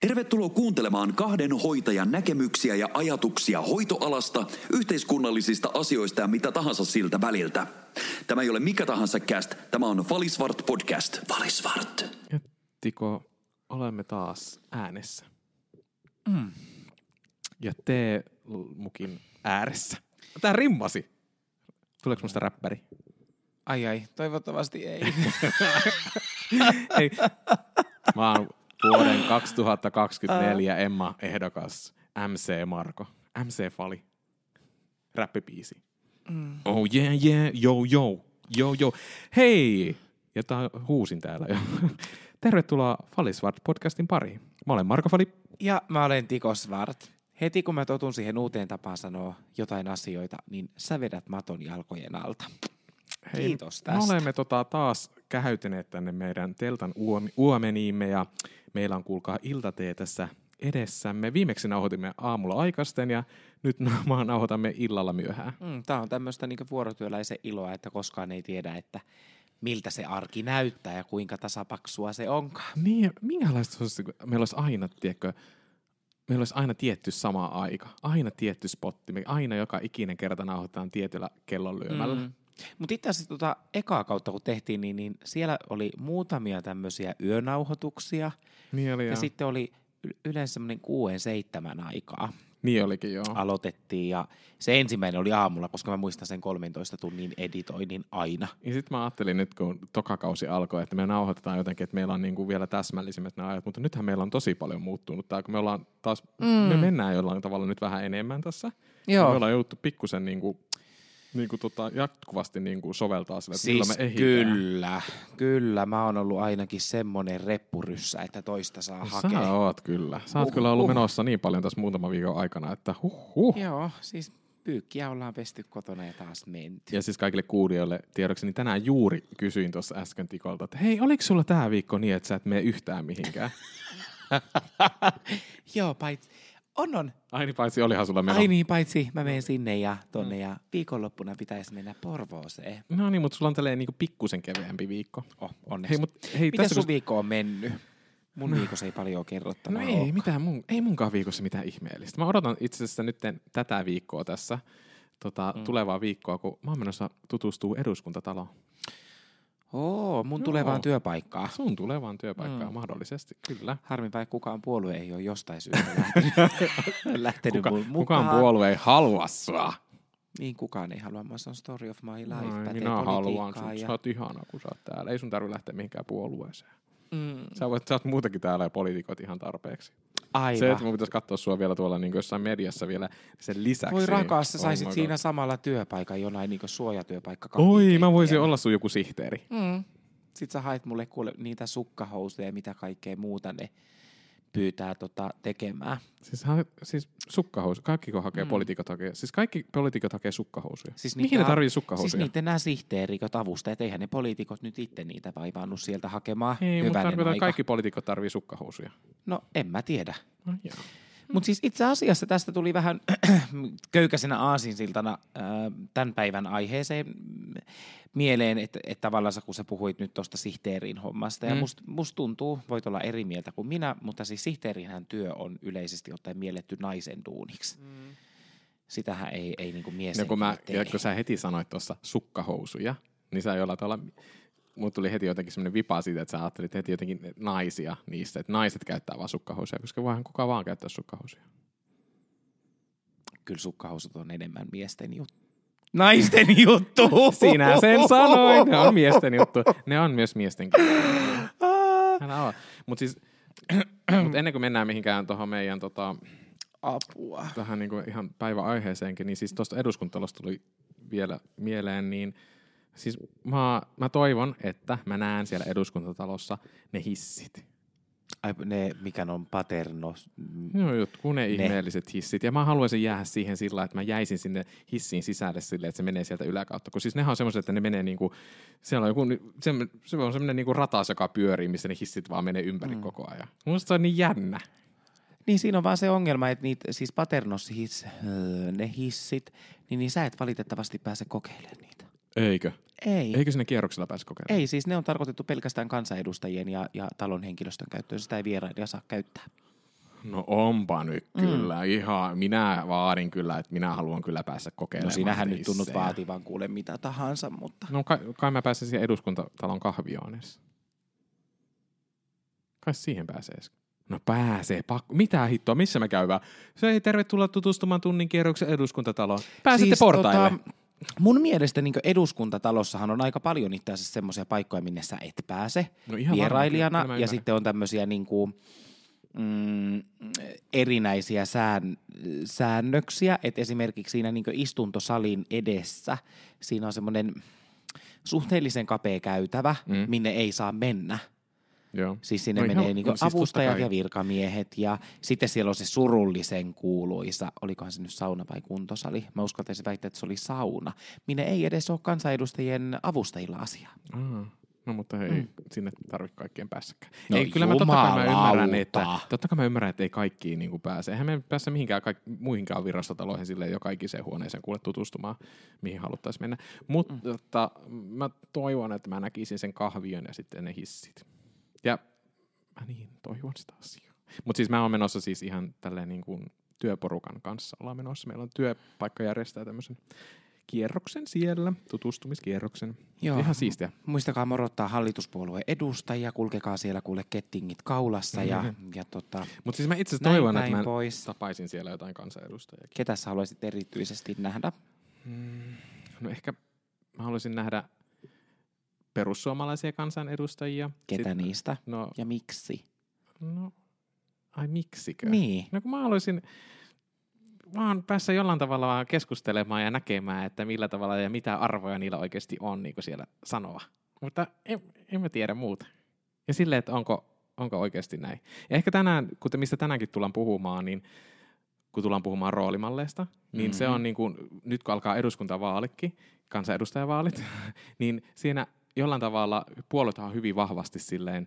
Tervetuloa kuuntelemaan kahden hoitajan näkemyksiä ja ajatuksia hoitoalasta, yhteiskunnallisista asioista ja mitä tahansa siltä väliltä. Tämä ei ole mikä tahansa cast, tämä on Valisvart podcast. Valisvart. Ja Tiko, olemme taas äänessä. Mm. Ja T-mukin ääressä. Tää rimmasi. Tuleeko musta räppäri? Ai, toivottavasti ei. Hei, mä oon vuoden 2024 Emma-ehdokas MC Marko. MC Fali. Räppibiisi. Mm. Oh yeah, yo. Hei! Ja huusin täällä jo. Tervetuloa Valisvart-podcastin pariin. Mä olen Marko Fali. Ja mä olen Tiko Svart. Heti kun mä totun siihen uuteen tapaan sanoa jotain asioita, niin sä vedät maton jalkojen alta. Hei, kiitos tästä. Me olemme taas kähäytyneet tänne meidän teltan uomeniimme ja meillä on kuulkaa iltatee tässä edessämme. Viimeksi nauhoitimme aamulla aikaisten ja nyt nauhoitamme illalla myöhään. Tämä on tämmöistä niinku vuorotyöläisen iloa, että koskaan ei tiedä, että miltä se arki näyttää ja kuinka tasapaksua se onkaan. Niin, minkälaista meillä olisi aina, tiedätkö, meillä olisi aina tietty sama aika, aina tietty spotti. Me aina joka ikinen kerta nauhoitetaan tietyllä kellonlyömällä. Mutta itse asiassa ekaa kautta, kun tehtiin, niin siellä oli muutamia tämmöisiä yönauhoituksia. Niin oli, ja sitten oli yleensä semmoinen 6-7 aikaa. Niin olikin, joo. Aloitettiin, ja se ensimmäinen oli aamulla, koska mä muistan sen 13 tunnin editoinnin aina. Ja sitten mä ajattelin nyt, kun tokakausi alkoi, että me nauhoitetaan jotenkin, että meillä on niinku vielä täsmällisimmät nämä ajat, mutta nythän meillä on tosi paljon muuttunut. Tää, kun me ollaan taas, me mennään jollain tavalla nyt vähän enemmän tässä. Joo. Ja me ollaan jouttu pikkusen jatkuvasti soveltaa sille, että siis millä me ehitään. Kyllä. Mä oon ollut ainakin semmonen reppuryssä, että toista saa hakea. Sä oot kyllä. Sä oot kyllä ollut menossa niin paljon tässä muutaman viikon aikana, että huh. Joo, siis pyykkiä ollaan pesty kotona ja taas menty. Ja siis kaikille kuulijoille tiedoksi, niin tänään juuri kysyin tuossa äsken Tikolta, että hei, oliko sulla tää viikko niin, että sä et mene yhtään mihinkään? Joo, paitsi. On. Paitsi olihan sulla meno. Paitsi mä menen sinne ja tonne ja viikonloppuna pitäisi mennä Porvooseen. No niin, mutta sulla on tälleen niinku pikkusen keveämpi viikko. Onneksi. Miten sun viikko on mennyt? Mun viikossa ei paljon kerrottavaa. No ei, ei munkaan viikossa mitään ihmeellistä. Mä odotan itse asiassa nyt tätä viikkoa tässä, tulevaa viikkoa, kun mä oon menossa tutustuu eduskuntataloon. Mun tulevaan työpaikkaa. Sun tulevaan työpaikkaa mahdollisesti, kyllä. Harmin vai kukaan puolue ei ole jostain syystä lähtenyt mun mukaan. Kukaan puolue ei halua sua. Niin, kukaan ei halua. Mä sanon story of my life. Noin, minä haluan sun. Sä oot ihana, kun sä oot täällä. Ei sun tarvitse lähteä mihinkään puolueeseen. Sä oot muutakin täällä ja poliitikot ihan tarpeeksi. Aivan. Se, että mun pitäisi katsoa sua vielä tuolla niin jossain mediassa vielä sen lisäksi. Voi rakas, sä saisit siinä samalla työpaikan jonain niin suojatyöpaikka. Oi, mä voisin olla sun joku sihteeri. Sitten sä haet mulle kuule niitä sukkahousuja ja mitä kaikkea muuta ne pyytää tekemään. Siis sukkahousuja, kaikkiko hakee poliitikot hakee? Siis kaikki poliitikot hakee sukkahousuja. Siis mihin ne tarvii sukkahousuja? Siis niitä nämä sihteerikot avustajat, eihän ne poliitikot nyt itse niitä vaivaannut sieltä hakemaan. Ei, mutta kaikki poliitikot tarvii sukkahousuja. No en mä tiedä. No, mutta siis itse asiassa tästä tuli vähän köykäisenä aasinsiltana tämän päivän aiheeseen mieleen, että tavallaan kun sä puhuit nyt tuosta sihteerin hommasta. Ja musta tuntuu, voit olla eri mieltä kuin minä, mutta siis sihteerinhän työ on yleisesti ottaen mielletty naisen duuniksi. Sitähän ei niinku mies tee. Kun sä heti sanoit tuossa sukkahousuja, niin sä jollain tavalla... Mulle tuli heti jotenkin semmoinen vipa siitä, että sä ajattelit heti jotenkin naisia niistä, että naiset käyttää vaan sukkahousuja, koska voihan kukaan vaan käyttää sukkahousuja. Kyllä sukkahousut on enemmän miesten juttu. Naisten juttu! Sinä sen sanoin, ne on miesten juttu. Ne on myös miesten juttu. Mutta siis, ennen kuin mennään mihinkään tuohon meidän apua. Tähän niinku ihan päiväaiheeseenkin, niin siis tuosta eduskuntatalosta tuli vielä mieleen, niin siis mä toivon, että mä näen siellä eduskuntatalossa ne hissit. Ai ne, mikä on paternos? No jotkut ne ihmeelliset hissit. Ja mä haluaisin jäädä siihen sillä, että mä jäisin sinne hissiin sisälle silleen, että se menee sieltä yläkautta. Kun siis nehän on semmoiset, että ne menee niinku, siellä on joku, se on semmoinen niinku ratas, joka pyörii, missä ne hissit vaan menee ympäri koko ajan. Musta se on niin jännä. Niin siinä on vaan se ongelma, että niitä, siis ne hissit, niin sä et valitettavasti pääse kokeilemaan niitä. Eikö? Ei. Eikö sinne kierroksella pääse kokeilemaan? Ei, siis ne on tarkoitettu pelkästään kansanedustajien ja talon henkilöstön käyttöön. Sitä ei vierailija saa käyttää. No onpa nyt kyllä ihan. Minä vaadin kyllä, että minä haluan kyllä päästä kokeilemaan. No sinähän nyt tunnut vaativan kuule mitä tahansa, mutta... No kai mä pääsen siihen eduskuntatalon kahvioon edes. Kai siihen pääsee edes. No pääsee. Mitä hittoa? Missä mä käydään? Se tervetuloa tutustumaan tunnin kierroksen eduskuntataloon. Pääsette siis, portaille. Mun mielestä niin eduskuntatalossahan on aika paljon itse asiassa semmoisia paikkoja, minne sä et pääse no vierailijana. Ja sitten on tämmöisiä niinku... erinäisiä säännöksiä, että esimerkiksi siinä niin istuntosalin edessä siinä on semmoinen suhteellisen kapea käytävä, minne ei saa mennä. Joo. Siis sinne menee niin siis avustajat ja virkamiehet ja sitten siellä on se surullisen kuuluisa, olikohan se nyt sauna vai kuntosali, mä uskaltaisin väittää, että se oli sauna, minne ei edes ole kansanedustajien avustajilla asiaa. No, mutta ei sinne tarvitse kaikkien päässäkään. No, ei, kyllä mä totta kai mä ymmärrän, että ei kaikkiin niin kuin pääse. Eihän me pääse mihinkään muihinkään virastotaloihin silleen joka ikiseen huoneeseen kuule tutustumaan, mihin haluttaisiin mennä. Mutta mä toivon, että mä näkisin sen kahvion ja sitten ne hissit. Ja mä niin toivon sitä asiaa. Mutta siis mä oon menossa siis ihan tälleen niin kuin työporukan kanssa ollaan menossa. Meillä on työpaikka järjestää tämmöisen kierroksen siellä, tutustumiskierroksen. Joo. Ihan siistiä. Muistakaa morottaa hallituspuolueen edustajia, kulkekaa siellä kuule kettingit kaulassa ja Mutta siis mä itse toivon, että mä tapaisin siellä jotain kansanedustajia. Ketä sä haluaisit erityisesti nähdä? No ehkä mä haluaisin nähdä perussuomalaisia kansanedustajia. Ketä niistä? No, ja miksi? No, ai miksikö? Niin. No kun mä haluaisin... vaan päässä jollain tavalla keskustelemaan ja näkemään, että millä tavalla ja mitä arvoja niillä oikeasti on, niin kuin siellä sanoa. Mutta en mä tiedä muuta. Ja silleen, että onko oikeasti näin. Ja ehkä tänään, kuten mistä tänäänkin tullaan puhumaan, niin kun tullaan puhumaan roolimalleista, niin se on niin kuin, nyt kun alkaa eduskuntavaalitkin, kansanedustajavaalit, niin siinä jollain tavalla puoluetaan hyvin vahvasti silleen,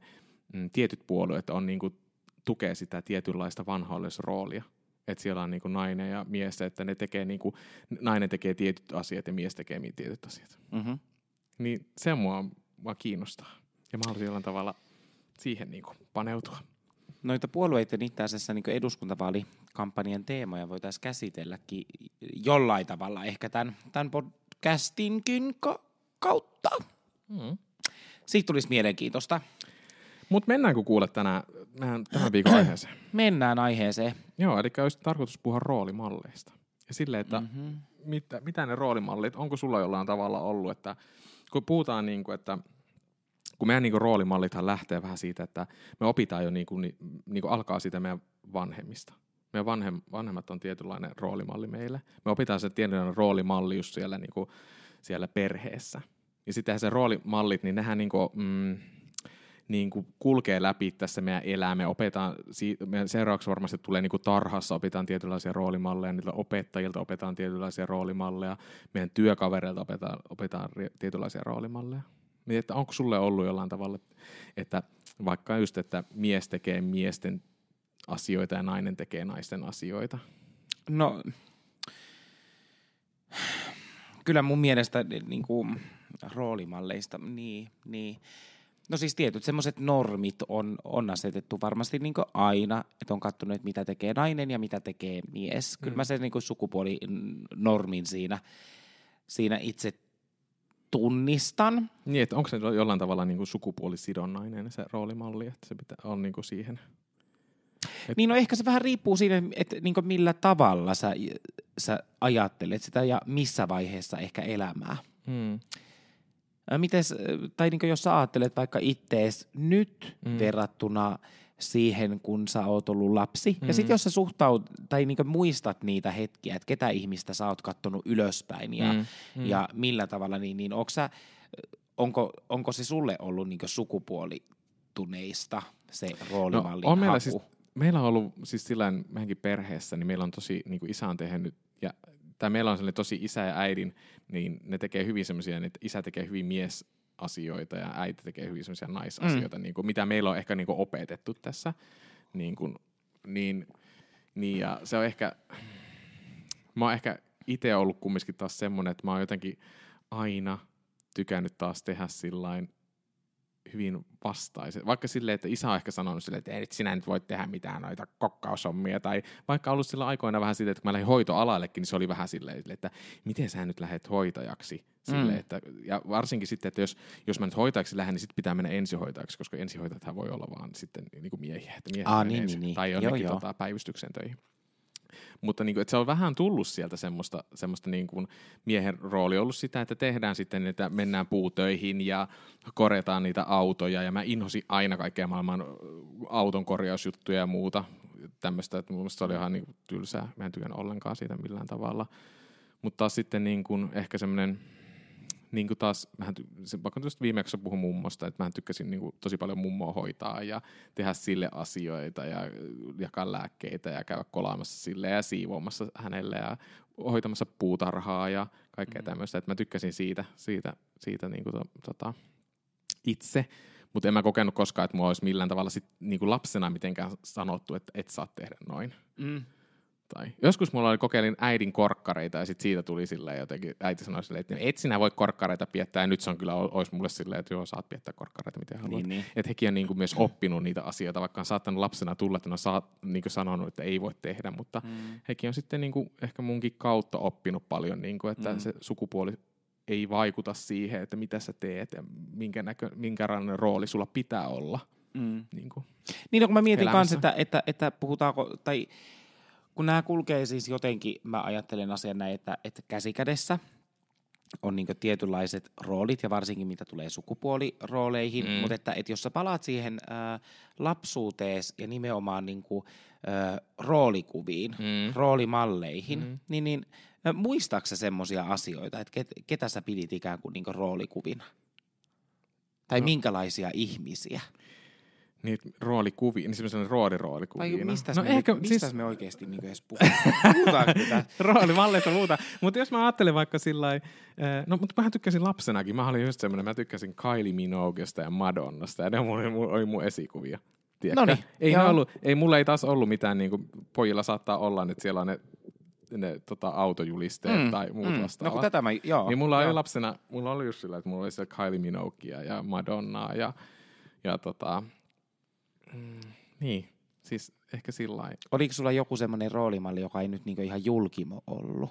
tietyt puolueet on niin kuin, tukee sitä tietynlaista vanhoillisroolia. Että siellä on niinku nainen ja mies, että ne tekee niinku, nainen tekee tietyt asiat ja mies tekee tietyt asiat. Mm-hmm. Niin se mua kiinnostaa. Ja mä haluaisin jollain tavalla siihen niinku paneutua. Noita puolueiden itse asiassa niinku eduskuntavaalikampanjan teemoja voitaisiin käsitelläkin jollain tavalla. Ehkä tämän podcastinkin kautta. Siitä tulisi mielenkiintoista. Mutta mennäänkö kuule tämän viikon aiheeseen? Mennään aiheeseen. Joo, eli olisi tarkoitus puhua roolimalleista. Ja silleen, että mitä ne roolimallit, onko sulla jollain tavalla ollut, että kun puhutaan niin kuin, että kun meidän niin kuin roolimallithan lähtee vähän siitä, että me opitaan jo niin kuin alkaa siitä meidän vanhemmista. Meidän vanhemmat on tietynlainen roolimalli meille. Me opitaan se tietynlainen roolimalli just siellä, niin kuin, siellä perheessä. Ja sittenhän se roolimallit, niin nehän niinku... niin kuin kulkee läpi tässä meidän elämää. Me opetaan, meidän seuraavaksi varmasti tulee niin kuin tarhassa, opitaan tietynlaisia roolimalleja, niiltä opettajilta opetaan tietynlaisia roolimalleja, meidän työkavereilta opetaan tietynlaisia roolimalleja. Niin, että onko sulle ollut jollain tavalla, että vaikka just, että mies tekee miesten asioita ja nainen tekee naisten asioita? No, kyllä mun mielestä niin kuin roolimalleista, niin. No siis tietyt semmoiset normit on asetettu varmasti niin kuin aina, että on katsonut, että mitä tekee nainen ja mitä tekee mies. Kyllä mä sen niin kuin sukupuolinormin siinä itse tunnistan. Niin, että onko se jollain tavalla niin kuin sukupuolisidonnainen se roolimalli, että se pitää on niin kuin siihen? Niin no ehkä se vähän riippuu siinä, että niin kuin millä tavalla sä ajattelet sitä ja missä vaiheessa ehkä elämää. Mites, tai niin jos sä ajattelet vaikka ittees nyt verrattuna siihen, kun sä oot ollut lapsi, ja sit jos sä tai niin muistat niitä hetkiä, että ketä ihmistä sä oot kattonut ylöspäin ja millä tavalla, niin onko se sulle ollut niin sukupuolittuneista se roolimallin haku? Meillä on ollut siis silloin meidänkin perheessä, niin meillä on tosi niin isä on tehnyt ja meillä on sellainen tosi isä ja äidin, niin ne tekee hyvin semmoisia, että isä tekee hyvin miesasioita ja äiti tekee hyvin semmoisia naisasioita, niin kuin, mitä meillä on ehkä niin kuin opetettu tässä. Niin kuin, niin ja se on ehkä, mä oon ehkä itse ollut kumminkin taas semmoinen, että mä oon jotenkin aina tykännyt taas tehdä sillain hyvin vastaiset. Vaikka silleen, että isä on ehkä sanonut silleen, että ei sinä nyt voi tehdä mitään noita kokkaushommia. Tai vaikka ollut silloin aikoina vähän silleen, että kun mä lähdin hoitoalallekin, niin se oli vähän silleen, että miten sä nyt lähdet hoitajaksi. Silleen, että, ja varsinkin sitten, että jos mä nyt hoitajaksi lähden, niin sitten pitää mennä ensihoitajaksi, koska ensihoitajathan voi olla vaan sitten niin kuin miehiä. Että miehet niin. Tai jonnekin päivystykseen töihin. Mutta niin kuin, että se on vähän tullut sieltä semmoista niin kuin miehen rooli ollut sitä, että tehdään sitten, että mennään puutöihin ja korjataan niitä autoja. Ja mä inhosin aina kaikkea maailman auton korjausjuttuja ja muuta tämmöistä. Että mun mielestä se oli ihan niin kuin tylsää. Mä en tykännyt ollenkaan siitä millään tavalla. Mutta taas sitten niin kuin ehkä semmoinen, niin kuin taas, vaikka viimeksi puhun mummosta, että mä tykkäsin niin kuin tosi paljon mummoa hoitaa ja tehdä sille asioita ja jakaa lääkkeitä ja käydä kolaamassa sille ja siivoamassa hänelle ja hoitamassa puutarhaa ja kaikkea tämmöistä. Että mä tykkäsin siitä niin kuin itse, mutta en mä kokenut koskaan, että mua olisi millään tavalla sit, niin kuin lapsena mitenkään sanottu, että et saa tehdä noin. Mm. Tai. Joskus mulla oli kokeilin äidin korkkareita ja sit siitä tuli silleen jotenkin, äiti sanoi silleen, että et sinä voi korkkareita piettää ja nyt se on kyllä, ois mulle silleen, että joo saat piettää korkkareita miten haluat. Niin. Että hekin on niinku myös oppinut niitä asioita, vaikka on saattanut lapsena tulla, että ne on niinku sanonut, että ei voi tehdä, mutta hekin on sitten niinku ehkä munkin kautta oppinut paljon, niinku, että se sukupuoli ei vaikuta siihen, että mitä sä teet ja minkälainen rooli sulla pitää olla. Mm. Niinku, niin kun mä mietin kanssa, että puhutaanko, tai kun nämä kulkee siis jotenkin, mä ajattelen asian näin, että käsikädessä on niinku tietynlaiset roolit ja varsinkin mitä tulee sukupuolirooleihin, mutta että jos sä palaat siihen lapsuutees ja nimenomaan niinku, roolikuviin, roolimalleihin, niin muistaaks sä semmoisia asioita, että ketä sä pidit ikään kuin niinku roolikuvina? Tai minkälaisia ihmisiä? Niin roolikuvia, niin semmoisella roolikuviina. Mistäs me oikeesti niinku edes puhutaan mitä? Roolimalleista muuta. Mutta jos mä ajattelen vaikka sillai, no mutta mähän tykkäsin lapsenakin. Mä olin just semmoinen, mä tykkäsin Kylie Minogesta ja Madonnasta ja ne oli mun esikuvia. No niin. Ei mulla ei taas ollut mitään, niinku pojilla saattaa olla nyt siellä on ne autojulisteet tai muut vastaavat. No tätä mä, joo. Niin mulla oli lapsena, mulla oli just sillä, että mulla oli siellä Kylie Minoguea ja Madonnaa ja niin, siis ehkä sillain. Oliko sulla joku semmoinen roolimalli, joka ei nyt niinku ihan julkimo ollut?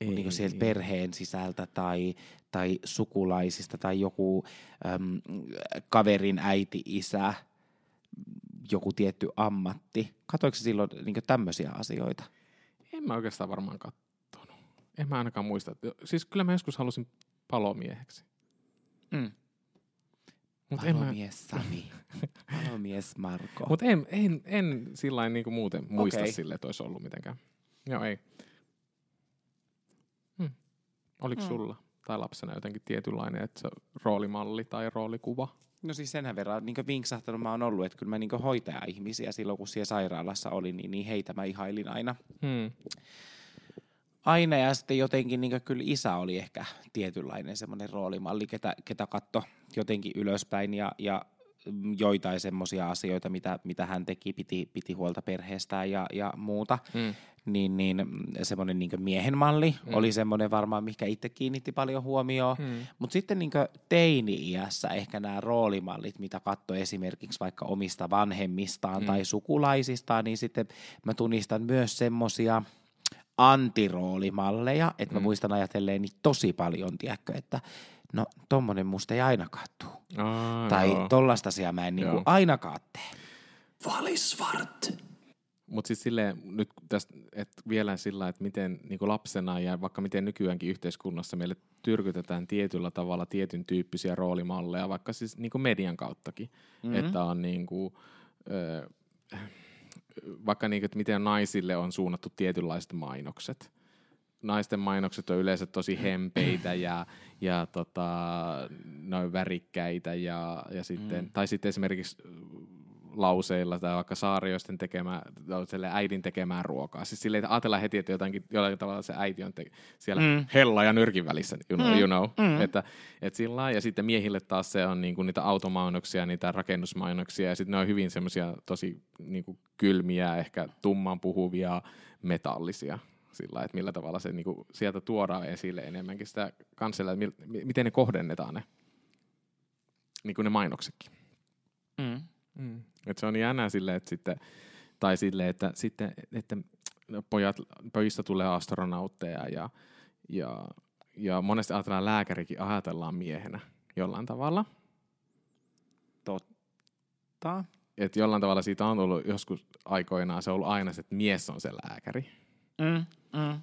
Ei. Niinku sieltä perheen sisältä tai sukulaisista tai joku kaverin äiti, isä, joku tietty ammatti. Katoiko silloin niinku tämmöisiä asioita? En mä oikeastaan varmaan kattonut. En mä ainakaan muista. Siis kyllä mä joskus halusin palomieheksi. Mm. Palomies Sami. Palomies Marko. Mutta en sillain niinku muuten muista sille, että olisi ollut mitenkään. Joo, ei. Oliko sulla tai lapsena jotenkin tietynlainen, että se roolimalli tai roolikuva? No siis senhän verran niinku vinksahtanut mä oon ollut, että kyllä mä niinku hoitaja-ihmisiä silloin, kun siellä sairaalassa olin, niin heitä mä ihailin aina. Aina ja sitten jotenkin niin kyllä isä oli ehkä tietynlainen semmoinen roolimalli, ketä katsoi jotenkin ylöspäin ja joitain semmoisia asioita, mitä hän teki, piti huolta perheestään ja muuta. Niin semmoinen niin miehen malli oli semmoinen varmaan, mikä itse kiinnitti paljon huomioon. Mutta sitten niin teini-iässä ehkä nämä roolimallit, mitä katsoi esimerkiksi vaikka omista vanhemmistaan tai sukulaisistaan, niin sitten mä tunnistan myös semmoisia antiroolimalleja, että mä muistan ajatelleeni tosi paljon, tiedätkö, että no tommonen musta ei ainakaan tuu. Tai tollaista asiaa mä en niinku ainakaan tee. Valisvart! Mutta siis silleen, nyt tästä, että vielä sillä, että miten niinku lapsena ja vaikka miten nykyäänkin yhteiskunnassa meille tyrkytetään tietyllä tavalla tietyn tyyppisiä roolimalleja, vaikka siis niinku median kauttakin, että on niinku vaikka niin, että miten naisille on suunnattu tietynlaiset mainokset. Naisten mainokset on yleensä tosi hempeitä ja noin värikkäitä ja sitten, tai sitten esimerkiksi lauseilla tai vaikka saarioisten äidin tekemään ruokaa. Siis silleen, että ajatellaan heti, että jollain tavalla se äiti on siellä hella ja nyrkin välissä, you know. Että sillä lailla. Ja sitten miehille taas se on niinku niitä automainoksia, niitä rakennusmainoksia, ja sitten ne on hyvin semmoisia tosi niinku kylmiä, ehkä tumman puhuvia, metallisia. Sillä lailla, että millä tavalla se niinku sieltä tuodaan esille enemmänkin sitä kansella, miten ne kohdennetaan ne. niin kuin ne mainoksetkin. Mm. Mm. Että se on jännää silleen, että sitten, tai silleen, että sitten, että pojat, pojista tulee astronautteja ja monesti ajatellaan lääkärikin, ajatellaan miehenä jollain tavalla. Totta. Että jollain tavalla siitä on tullut joskus aikoinaan, se on ollut aina se, että mies on se lääkäri. Mm, mm.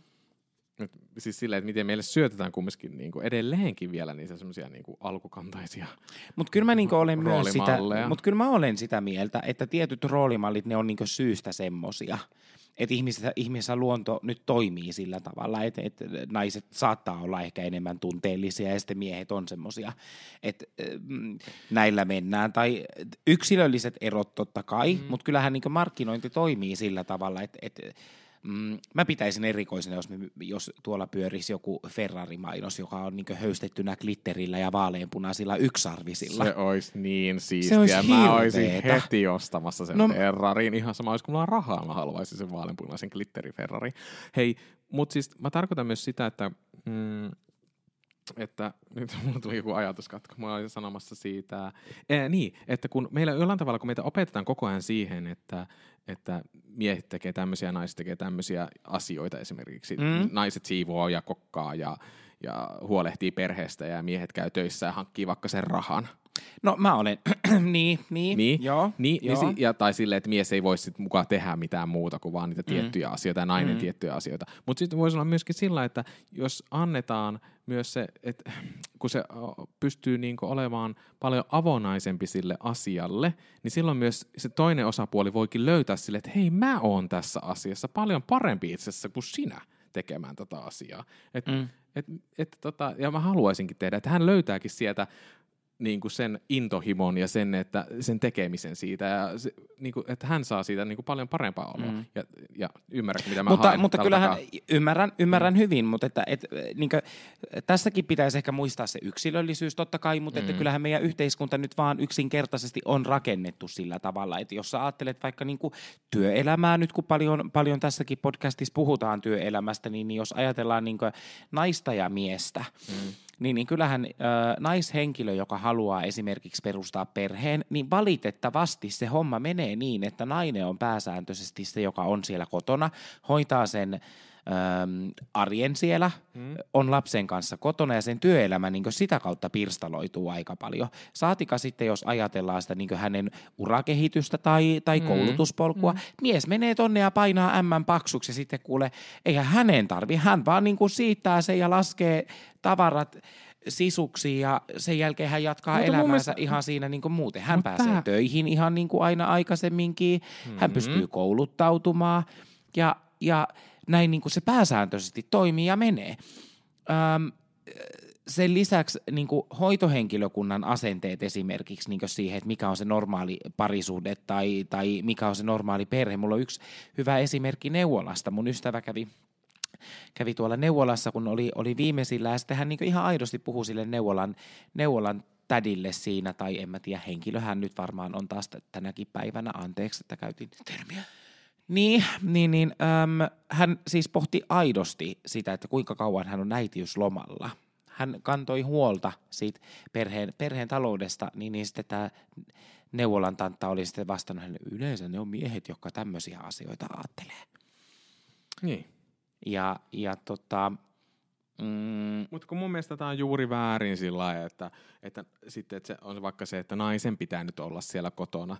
Nyt, siis silleen, että miten meille syötetään kumminkin niin kuin edelleenkin vielä niitä semmoisia niin kuin alkukantaisia roolimalleja. Mutta kyllä mä, niin kuin olen myös sitä, mut kyllä mä olen sitä mieltä, että tietyt roolimallit, ne on niin kuin syystä semmosia. Että ihmisessä luonto nyt toimii sillä tavalla, että et naiset saattaa olla ehkä enemmän tunteellisia ja sitten miehet on semmosia, että näillä mennään. Tai yksilölliset erot totta kai, mutta kyllähän niin kuin markkinointi toimii sillä tavalla, että mä pitäisin erikoisena, jos tuolla pyörisi joku Ferrari-mainos, joka on niin höystettynä glitterillä ja vaaleanpunaisilla yksarvisilla. Se olisi niin siistiä. Se olisi mä olisin heti ostamassa sen Ferrarin. Ihan sama olisi, kun mulla on rahaa, mä haluaisin sen vaaleanpunaisen glitteri-Ferrarin. Hei, mutta siis mä tarkoitan myös sitä, että nyt mulla tuli joku ajatuskatko. Mä olin sanomassa siitä, niin, että kun meillä jollain tavalla, kun meitä opetetaan koko ajan siihen, että miehet tekee tämmöisiä, naiset tekee tämmöisiä asioita esimerkiksi. Naiset siivoo ja kokkaa ja huolehtii perheestä ja miehet käy töissä ja hankkii vaikka sen rahan. No mä olen, niin, joo. Tai silleen, että mies ei voi sit mukaan tehdä mitään muuta kuin vaan niitä tiettyjä asioita ja nainen tiettyjä asioita. Mutta sitten voisi olla myöskin sillä, että jos annetaan myös se, että kun se pystyy niinku olemaan paljon avonaisempi sille asialle, niin silloin myös se toinen osapuoli voikin löytää sille, että hei, mä oon tässä asiassa paljon parempi itse asiassa kuin sinä tekemään tätä asiaa. Ja mä haluaisinkin tehdä, että hän löytääkin sieltä niin kuin sen intohimon ja sen, että sen tekemisen siitä, ja se, niin kuin, että hän saa siitä niin kuin paljon parempaa oloa. Ja ymmärrän, mitä mä haen. Mutta kyllähän ymmärrän hyvin, mutta että, niin kuin, tässäkin pitäisi ehkä muistaa se yksilöllisyys totta kai, mutta että kyllähän meidän yhteiskunta nyt vaan yksinkertaisesti on rakennettu sillä tavalla, että jos sä ajattelet vaikka niin kuin työelämää nyt, kun paljon tässäkin podcastissa puhutaan työelämästä, niin jos ajatellaan niin kuin naista ja miestä, niin kyllähän naishenkilö, joka haluaa esimerkiksi perustaa perheen, niin valitettavasti se homma menee niin, että nainen on pääsääntöisesti se, joka on siellä kotona, hoitaa sen arjen siellä, on lapsen kanssa kotona ja sen työelämä niin kuin sitä kautta pirstaloituu aika paljon. Saatika sitten, jos ajatellaan sitä niin kuin hänen urakehitystä tai koulutuspolkua, mies menee tonne ja painaa ämmän paksuksi ja sitten kuule, eihän hänen tarvi, hän vaan niin kuin siittää sen ja laskee tavarat sisuksi ja sen jälkeen hän jatkaa elämäänsä ihan siinä niin kuin muuten. Hän pääsee töihin ihan niin kuin aina aikaisemminkin, hän pystyy kouluttautumaan ja näin niin kuin se pääsääntöisesti toimii ja menee. Sen lisäksi niin kuin hoitohenkilökunnan asenteet esimerkiksi niin kuin siihen, että mikä on se normaali parisuhde tai mikä on se normaali perhe. Mulla on yksi hyvä esimerkki neuvolasta. Mun ystävä kävi tuolla neuvolassa, kun oli viimeisillä, ja sitten hän niin kuin ihan aidosti puhui sille neuvolan tädille siinä, tai en mä tiedä, henkilöhän nyt varmaan on taas tänäkin päivänä, anteeksi, että käytin termiä. Hän siis pohti aidosti sitä, että kuinka kauan hän on äitiyslomalla. Hän kantoi huolta siitä perheen taloudesta, niin sitten tämä neuvolan tantta oli sitten vastannut hänelle, yleensä ne on miehet, jotka tämmöisiä asioita ajattelee. Niin. Mutta kun mun mielestä tämä on juuri väärin sillä lailla, että sitten että se on vaikka se, että naisen pitää nyt olla siellä kotona.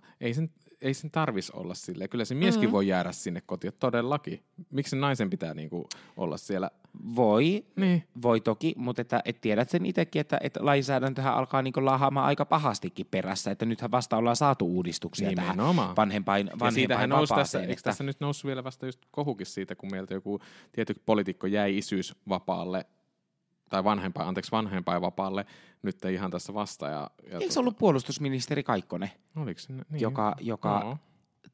Ei sen tarvisi olla silleen. Kyllä se mieskin voi jäädä sinne kotiin, todellakin. Miksi naisen pitää niinku olla siellä? Voi toki, mutta et tiedät sen itsekin, että lainsäädäntöhän alkaa niinku laahaamaan aika pahastikin perässä, että nythän vasta ollaan saatu uudistuksia tähän vanhempainvapaaseen. Ja siitähän nousi tässä nyt noussut vielä vasta just kohukin siitä, kun meiltä joku tietty poliitikko jäi isyysvapaalle, tai vanhempainvapaalle nyt ihan tässä vasta. Eikö se ollut puolustusministeri Kaikkonen, niin? joka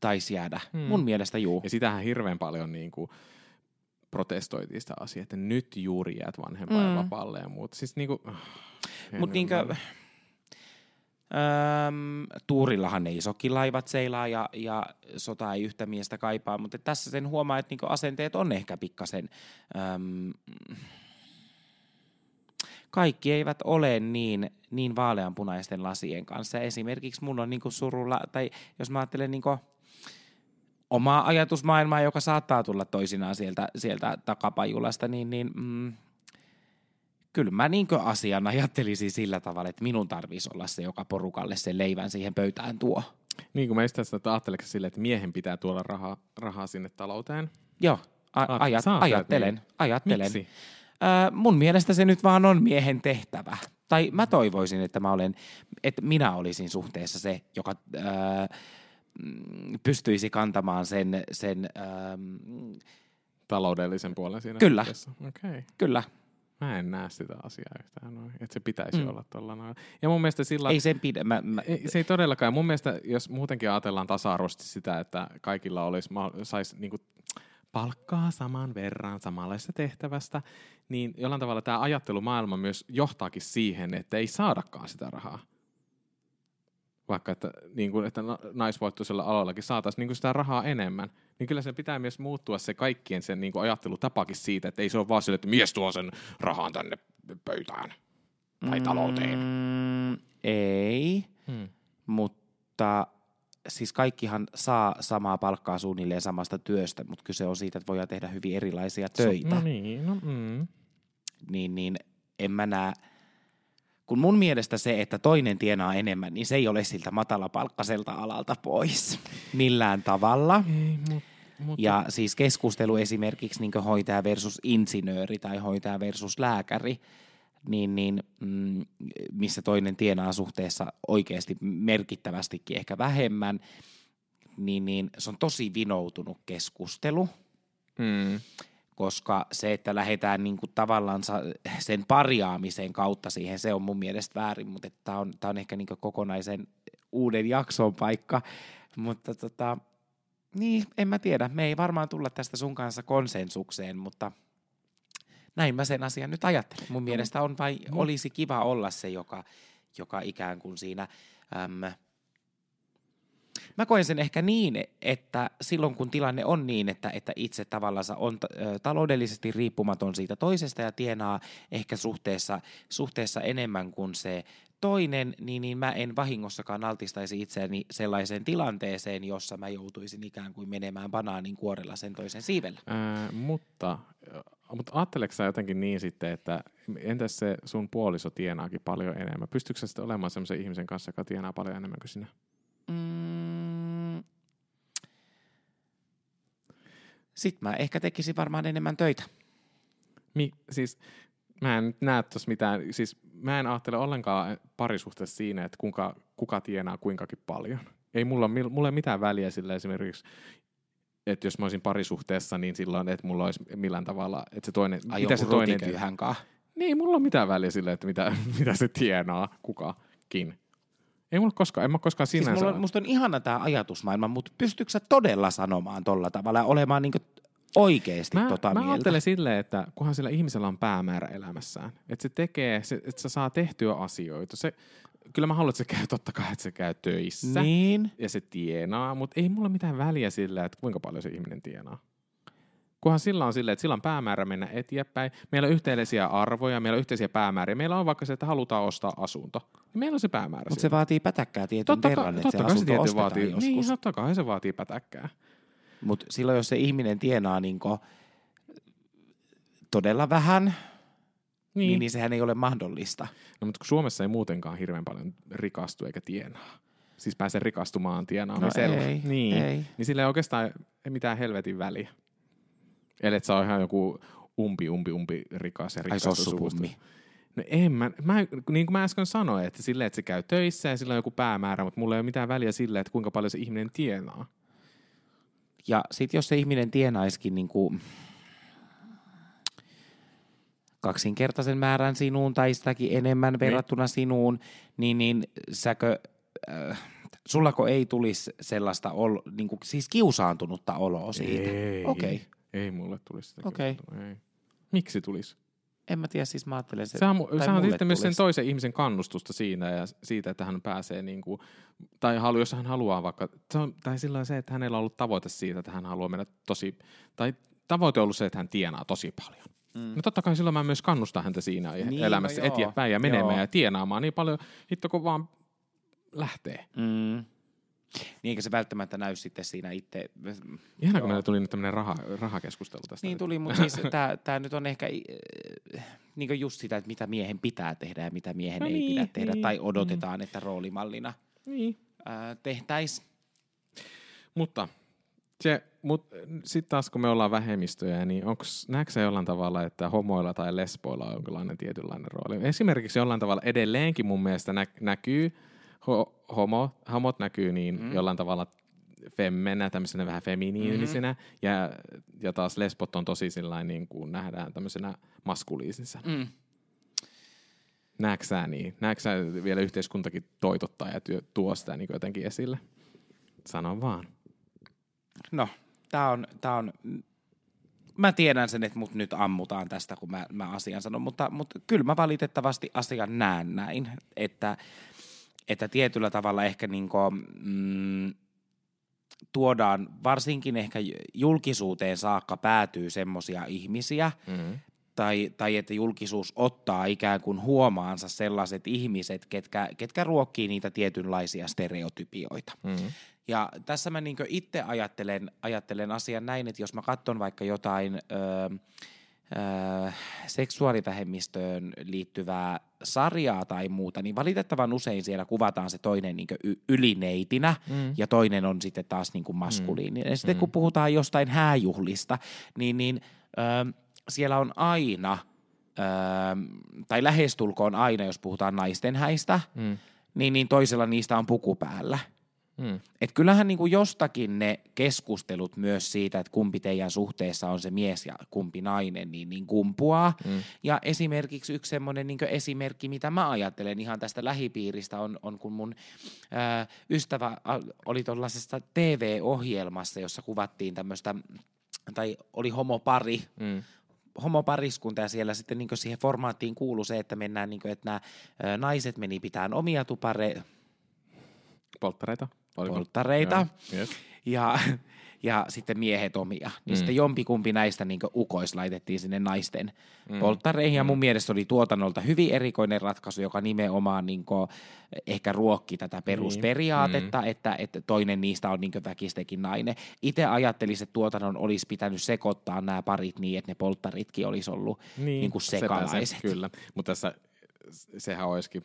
taisi jäädä? Mun mielestä juu. Ja sitähän hirveän paljon niin kuin protestoitiin sitä asiaa, että nyt juuri jäät vanhempainvapaalle ja muuta. Siis niin kuin, Tuurillahan ei isokin laivat seilaa ja sota ei yhtä miestä kaipaa, mutta tässä sen huomaa, että niin kuin asenteet on ehkä pikkasen kaikki eivät ole niin vaaleanpunaisten lasien kanssa. Esimerkiksi mun on niin kuin surulla, tai jos mä ajattelen niin kuin omaa ajatusmaailmaa, joka saattaa tulla toisinaan sieltä takapajulasta, niin kyllä mä niin kuin asian ajattelisin sillä tavalla, että minun tarvitsisi olla se, joka porukalle sen leivän siihen pöytään tuo. Niin kuin mä itse asiassa ajattelen silleen, että miehen pitää tuoda rahaa sinne talouteen. Joo, ajattelen. Miksi? Mun mielestä se nyt vaan on miehen tehtävä. Tai mä toivoisin, että minä olisin suhteessa se, joka pystyisi kantamaan sen taloudellisen puolen siinä. Kyllä. Okay. Kyllä. Mä en näe sitä asiaa yhtään noin, että se pitäisi olla tollainen. Ja mun mielestä sillä... Ei sen pidä. Se ei todellakaan. Mun mielestä, jos muutenkin ajatellaan tasa-arvoisesti sitä, että kaikilla saisi niinku palkkaa saman verran samanlaista tehtävästä, niin jollain tavalla tämä ajattelumaailma myös johtaakin siihen, että ei saadakaan sitä rahaa. Vaikka että naisvoittoisella aloillakin saataisiin niin kuin sitä rahaa enemmän, niin kyllä se pitää myös muuttua se kaikkien sen niin kuin ajattelutapakin siitä, että ei se ole vaan sille, että mies tuo sen rahan tänne pöytään tai talouteen. Ei, mutta siis kaikkihan saa samaa palkkaa suunnilleen samasta työstä, mutta kyse on siitä, että voidaan tehdä hyvin erilaisia töitä. Niin en mä näe. Kun mun mielestä se, että toinen tienaa enemmän, niin se ei ole siltä matalapalkkaiselta alalta pois millään tavalla. Ja siis keskustelu esimerkiksi niin hoitaja versus insinööri tai hoitaja versus lääkäri, niin missä toinen tienaa suhteessa oikeasti merkittävästikin ehkä vähemmän, niin se on tosi vinoutunut keskustelu. Koska se, että lähdetään niinku tavallaan sen parjaamisen kautta siihen, se on mun mielestä väärin, mutta tää on ehkä niinku kokonaisen uuden jakson paikka. Mutta niin, en mä tiedä, me ei varmaan tulla tästä sun kanssa konsensukseen, mutta näin mä sen asian nyt ajattelen. Mun mielestä olisi kiva olla se, joka ikään kuin siinä... Mä koen sen ehkä niin, että silloin kun tilanne on niin, että itse tavallaan on taloudellisesti riippumaton siitä toisesta ja tienaa ehkä suhteessa enemmän kuin se toinen, niin mä en vahingossakaan altistaisi itseäni sellaiseen tilanteeseen, jossa mä joutuisin ikään kuin menemään banaanin kuorella sen toisen siivellä. Mutta ajatteleksä sä jotenkin niin sitten, että entäs se sun puoliso tienaakin paljon enemmän? Pystytkö sä sitten olemaan semmoisen ihmisen kanssa, joka tienaa paljon enemmän kuin sinä? Sitten mä ehkä tekisin varmaan enemmän töitä. Siis mä en nyt näe tuossa mitään, siis mä en ajattele ollenkaan parisuhteessa siinä, että kuka tienaa kuinkakin paljon. Ei mulla mitään väliä sillä esimerkiksi, että jos mä olisin parisuhteessa, niin silloin, että mulla olisi millään tavalla, että se toinen... Mitä se toinen tienaa? Niin, mulla on mitään väliä sillä, että mitä se tienaa kukakin. Ei mulla koskaan, en mä koskaan sinänsä... Siis musta on ihana tää ajatusmaailma, mutta pystytkö sä todella sanomaan tolla tavalla ja olemaan niinku oikeesti mieltä? Mä ajattelen silleen, että kunhan sillä ihmisellä on päämäärä elämässään, että se tekee, että se saa tehtyä asioita. Kyllä mä haluan, että se käy totta kai, että se käy töissä ja se tienaa, mutta ei mulla mitään väliä sillä, että kuinka paljon se ihminen tienaa. Kunhan sillä on silleen, että sillä on päämäärä mennä eteenpäin. Meillä on yhteisiä arvoja, meillä on yhteisiä päämääriä. Meillä on vaikka se, että halutaan ostaa asunto. Meillä on se päämäärä. Mutta se vaatii pätäkkää tietyn verran, että se asunto ostetaan joskus. Niin, totta kai se vaatii pätäkkää. Mutta silloin, jos se ihminen tienaa niinku todella vähän, niin sehän ei ole mahdollista. No, mutta kun Suomessa ei muutenkaan hirveän paljon rikastu eikä tienaa. Siis pääsee rikastumaan tienaamisella. No ei, ei. Niin sillä ei oikeastaan mitään helvetin väliä. Eli että sä on ihan joku umpi rikas ja rikastu suvusta. No en mä, niin kuin mä äsken sanoin, että silleen, että se käy töissä ja sillä on joku päämäärä, mutta mulla ei ole mitään väliä silleen, että kuinka paljon se ihminen tienaa. Ja sit jos se ihminen tienaisikin niin kuin kaksinkertaisen määrän sinuun tai sitäkin enemmän verrattuna sinuun, niin säkö... sullako ei tulisi sellaista niin kuin, siis kiusaantunutta oloa siitä? Ei. Okei. Ei mulle tulisi sitä kertoa. Miksi tulisi? En mä tiedä, siis mä ajattelen sen. Sehän on sitten myös sen toisen ihmisen kannustusta siinä ja siitä, että hän pääsee niinku, tai jos hän haluaa vaikka, tai silloin se, että hänellä on ollut tavoite siitä, että hän haluaa mennä tosi, tai tavoite on ollut se, että hän tienaa tosi paljon. No totta kai silloin mä myös kannustan häntä siinä niin, elämässä eteenpäin ja menemään ja tienaamaan niin paljon, hitto kun vaan lähtee. Mm. Niin eikä se välttämättä näy sitten siinä itse. Ihanaa, kun meillä tuli nyt tämmöinen rahakeskustelu tästä. Niin tuli, mutta siis tämä nyt on ehkä niin kuin just sitä, että mitä miehen pitää tehdä ja mitä miehen ei pidä tehdä. Tai odotetaan, että roolimallina tehtäisiin. Mutta sitten taas, kun me ollaan vähemmistöjä, niin näetkö sä jollain tavalla, että homoilla tai lesboilla on jonkinlainen tietynlainen rooli? Esimerkiksi jollain tavalla edelleenkin mun mielestä näkyy, homot näkyy niin jollain tavalla femmenä, tämmöisenä vähän feminiinisenä, ja taas lesbot on tosi sillain niin kuin nähdään tämmöisenä maskuliinisena. Mm. Näetkö sä vielä yhteiskuntakin toitottaa ja tuo sitä niin jotenkin esille? Sano vaan. No, tää on, mä tiedän sen, että mut nyt ammutaan tästä, kun mä asian sanon, mutta kyllä mä valitettavasti asian näen näin, että tietyllä tavalla ehkä niinku, tuodaan, varsinkin ehkä julkisuuteen saakka päätyy semmoisia ihmisiä, tai että julkisuus ottaa ikään kuin huomaansa sellaiset ihmiset, ketkä ruokkii niitä tietynlaisia stereotypioita. Mm-hmm. Ja tässä mä niinku itse ajattelen asian näin, että jos mä katson vaikka jotain seksuaalivähemmistöön liittyvää sarjaa tai muuta, niin valitettavan usein siellä kuvataan se toinen niin ylineitinä ja toinen on sitten taas niin maskuliininen. Ja sitten kun puhutaan jostain hääjuhlista, niin siellä on aina, tai lähestulkoon aina, jos puhutaan naisten häistä, niin toisella niistä on puku päällä. Et kyllähän niin kuin jostakin ne keskustelut myös siitä, että kumpi teidän suhteessa on se mies ja kumpi nainen, niin kumpuaa. Ja esimerkiksi yksi semmoinen niin kuin esimerkki, mitä mä ajattelen ihan tästä lähipiiristä, on kun mun ystävä oli tuollaisessa TV-ohjelmassa, jossa kuvattiin tämmöistä, tai oli homopari, homopariskunta, ja siellä sitten niin kuin siihen formaattiin kuului se, että mennään, niin kuin, että nämä naiset meni pitämään omia tupareita. Polttareita. Yes. Ja sitten miehet omia. Niin sitten jompikumpi näistä niin ukois laitettiin sinne naisten polttareihin. Ja mun mielestä oli tuotannolta hyvin erikoinen ratkaisu, joka nimenomaan niin ehkä ruokki tätä perusperiaatetta, että toinen niistä on niin väkistekin nainen. Itse ajattelisin, että tuotannon olisi pitänyt sekoittaa nämä parit niin, että ne polttaritkin olisi ollut niin sekalaiset. Kyllä, mutta sehän olisikin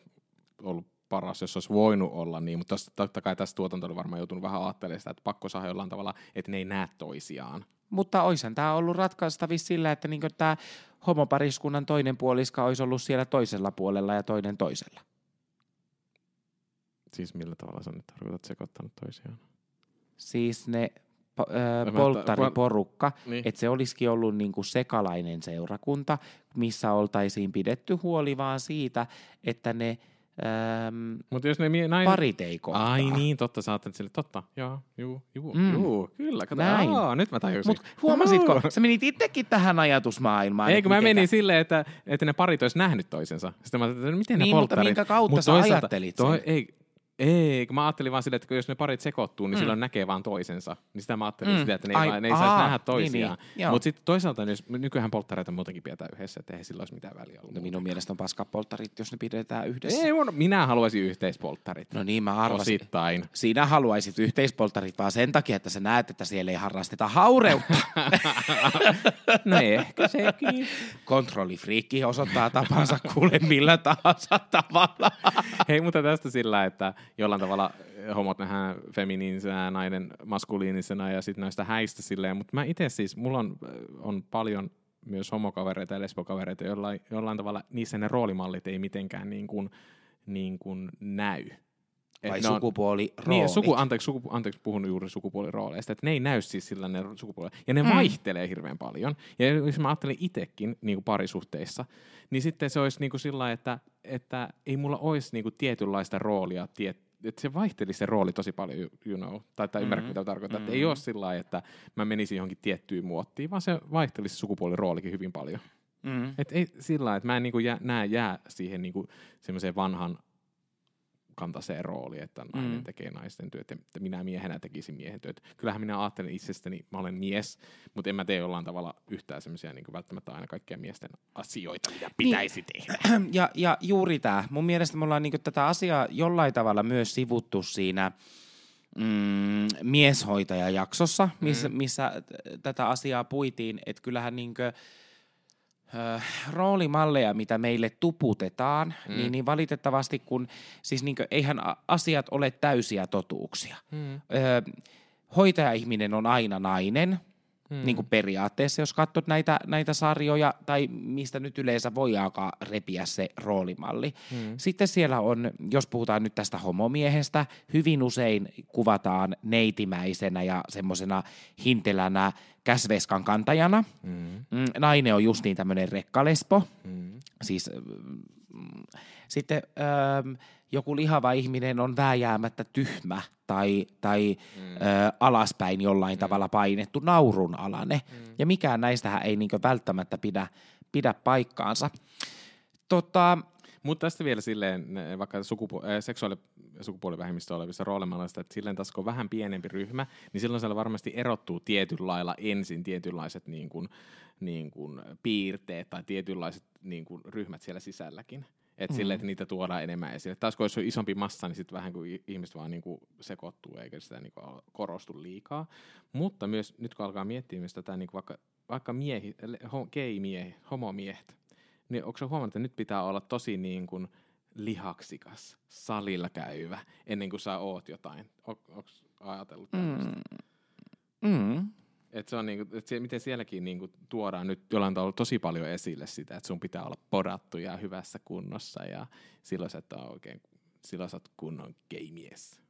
ollut paras, jos olisi voinut olla niin, mutta totta kai tässä tuotanto oli varmaan joutunut vähän ajattelemaan sitä, että pakko saada jollain tavalla, että ne ei näe toisiaan. Mutta oishan tämä ollut ratkaistavissa sillä, että niin tämä homopariskunnan toinen puoliska olisi ollut siellä toisella puolella ja toinen toisella. Siis millä tavalla sä nyt tarkoitat sekoittanut toisiaan? Siis ne polttariporukka, niin, että se olisikin ollut niinku sekalainen seurakunta, missä oltaisiin pidetty huoli vaan siitä, että ne mutta jos parit ei kohtaa. Ai niin, totta, sä ajattelet sille, totta, joo, kyllä, kato, nyt mä tajusin. Mut huomasitko, sä menit itsekin tähän ajatusmaailmaan. Eikö mä menin silleen, että ne parit olisi nähnyt toisensa. Sitten mä ajattelin, miten ne polttarit. Niin, mutta minkä kautta sä ajattelit sen? Ei, kun mä ajattelin vaan silleen, että jos ne parit sekoittuu, niin silloin näkee vaan toisensa. Niin sitä mä ajattelin sitä, että ne ei saisi nähdä toisiaan. Niin. Mutta sitten toisaalta jos nykyään polttareita muutenkin pidetään yhdessä, että ei sillä olisi mitään väliä ollut. No minun mielestä on paskaa polttarit, jos ne pidetään yhdessä. Ei, minä haluaisin yhteispolttarit. No niin, mä arvasin. Osittain. Sinä haluaisit yhteispolttarit vaan sen takia, että sä näet, että siellä ei harrasteta haureutta. No ehkä sekin. Kontrollifriikki osoittaa tapansa kuule millä tahansa tavalla. Hei, mutta tästä sillä, että jollain tavalla homot nähdään feminiinisenä, nainen maskuliinisena ja sitten noista häistä silleen, mutta mä itse siis, mulla on paljon myös homokavereita ja lesbokavereita, jollain tavalla niissä ne roolimallit ei mitenkään niin kuin näy. Vai sukupuoliroolit. Niin, anteeksi, puhun juuri sukupuolirooleista, että ne ei näy siis sillä ne sukupuolet. Ja ne vaihtelee hirveän paljon. Ja jos mä ajattelin itsekin niin kuin parisuhteissa, niin sitten se olisi niin kuin sillä lailla, että ei mulla olisi niin kuin tietynlaista roolia, että se vaihteli se rooli tosi paljon, you know, tai ymmärrät mitä tarkoittaa, että ei ole sillä lailla, että mä menisin johonkin tiettyyn muottiin, vaan se vaihteli se sukupuoliroolikin hyvin paljon. Että ei sillä lailla, että mä en niin kuin näe jää siihen niin kuin semmoiseen vanhan kantaiseen rooli, että nainen tekee naisten työt ja minä miehenä tekisin miehen työt. Kyllähän minä ajattelen itsestäni, mä olen mies, mutta en mä tee jollain tavalla yhtään semmoisia niin kuin välttämättä aina kaikkia miesten asioita, mitä pitäisi tehdä. Ja juuri tämä. Mun mielestä me ollaan niin kuin tätä asiaa jollain tavalla myös sivuttu siinä mieshoitajajaksossa, missä tätä asiaa puitiin, että kyllähän niinkö roolimalleja, mitä meille tuputetaan, niin valitettavasti kun, siis niinkö, eihän asiat ole täysiä totuuksia. Hoitaja-ihminen on aina nainen, niin kuin periaatteessa, jos katsot näitä sarjoja, tai mistä nyt yleensä voi alkaa repiä se roolimalli. Sitten siellä on, jos puhutaan nyt tästä homomiehestä, hyvin usein kuvataan neitimäisenä ja semmoisena hintelänä käsveskan kantajana. Nainen on just niin tämmöinen rekkalespo. Siis, sitten joku lihava ihminen on vääjäämättä tyhmä tai alaspäin jollain tavalla painettu naurunalainen. Ja mikään näistähän ei niinkö välttämättä pidä paikkaansa. Mutta tästä vielä silleen, vaikka seksuaalivähemmistö olevissa roolimalleissa, että silleen taas kun on vähän pienempi ryhmä, niin silloin siellä varmasti erottuu tietynlailla ensin tietynlaiset niin kuin piirteet tai tietynlaiset niin kuin ryhmät siellä sisälläkin. Että silleen, että niitä tuodaan enemmän esille. Taas kun jos on isompi massa, niin sitten vähän kuin ihmiset vaan niin kuin sekoittuu eikä sitä niin kuin korostu liikaa. Mutta myös nyt kun alkaa miettiä myös tätä niin kuin vaikka homomiehet, niin onko se huomannut, että nyt pitää olla tosi niin kuin lihaksikas, salilla käyvä, ennen kuin sä oot jotain? Onko ajatellut tällaista? Että se on niinku, et miten sielläkin niinku tuodaan nyt jollain tavalla tosi paljon esille sitä, että sun pitää olla podattu ja hyvässä kunnossa ja silloin sä et ole oikein, silloin sä oot kunnon gay-mies.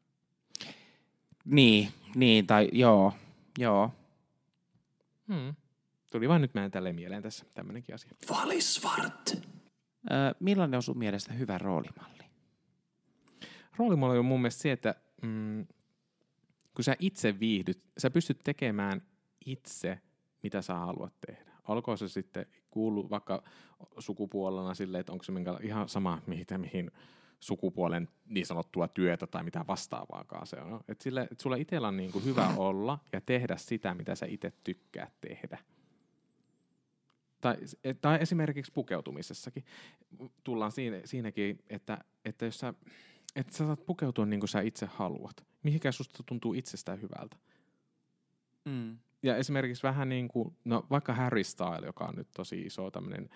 Niin, tai joo. Tuli vaan nyt mä en tälleen mieleen tässä tämmönenkin asia. Valisvart! Millainen on sun mielestä hyvä roolimalli? Roolimalli on mun mielestä se, että kun sä itse viihdyt, sä pystyt tekemään itse, mitä sä haluat tehdä. Olkoon se sitten kuulu vaikka sukupuolena silleen, että onko se ihan sama, mihin sukupuolen niin sanottua työtä tai mitä vastaavaakaan se on. Että sulla itsellä on niin kuin hyvä olla ja tehdä sitä, mitä sä itse tykkää tehdä. Tai esimerkiksi pukeutumisessakin. Tullaan siinäkin, että jos sä... Että sä saat pukeutua niin kuin sä itse haluat. Mihinkään susta tuntuu itsestään hyvältä. Ja esimerkiksi vähän niin kuin, no vaikka Harry Styles, joka on nyt tosi iso tämmönen,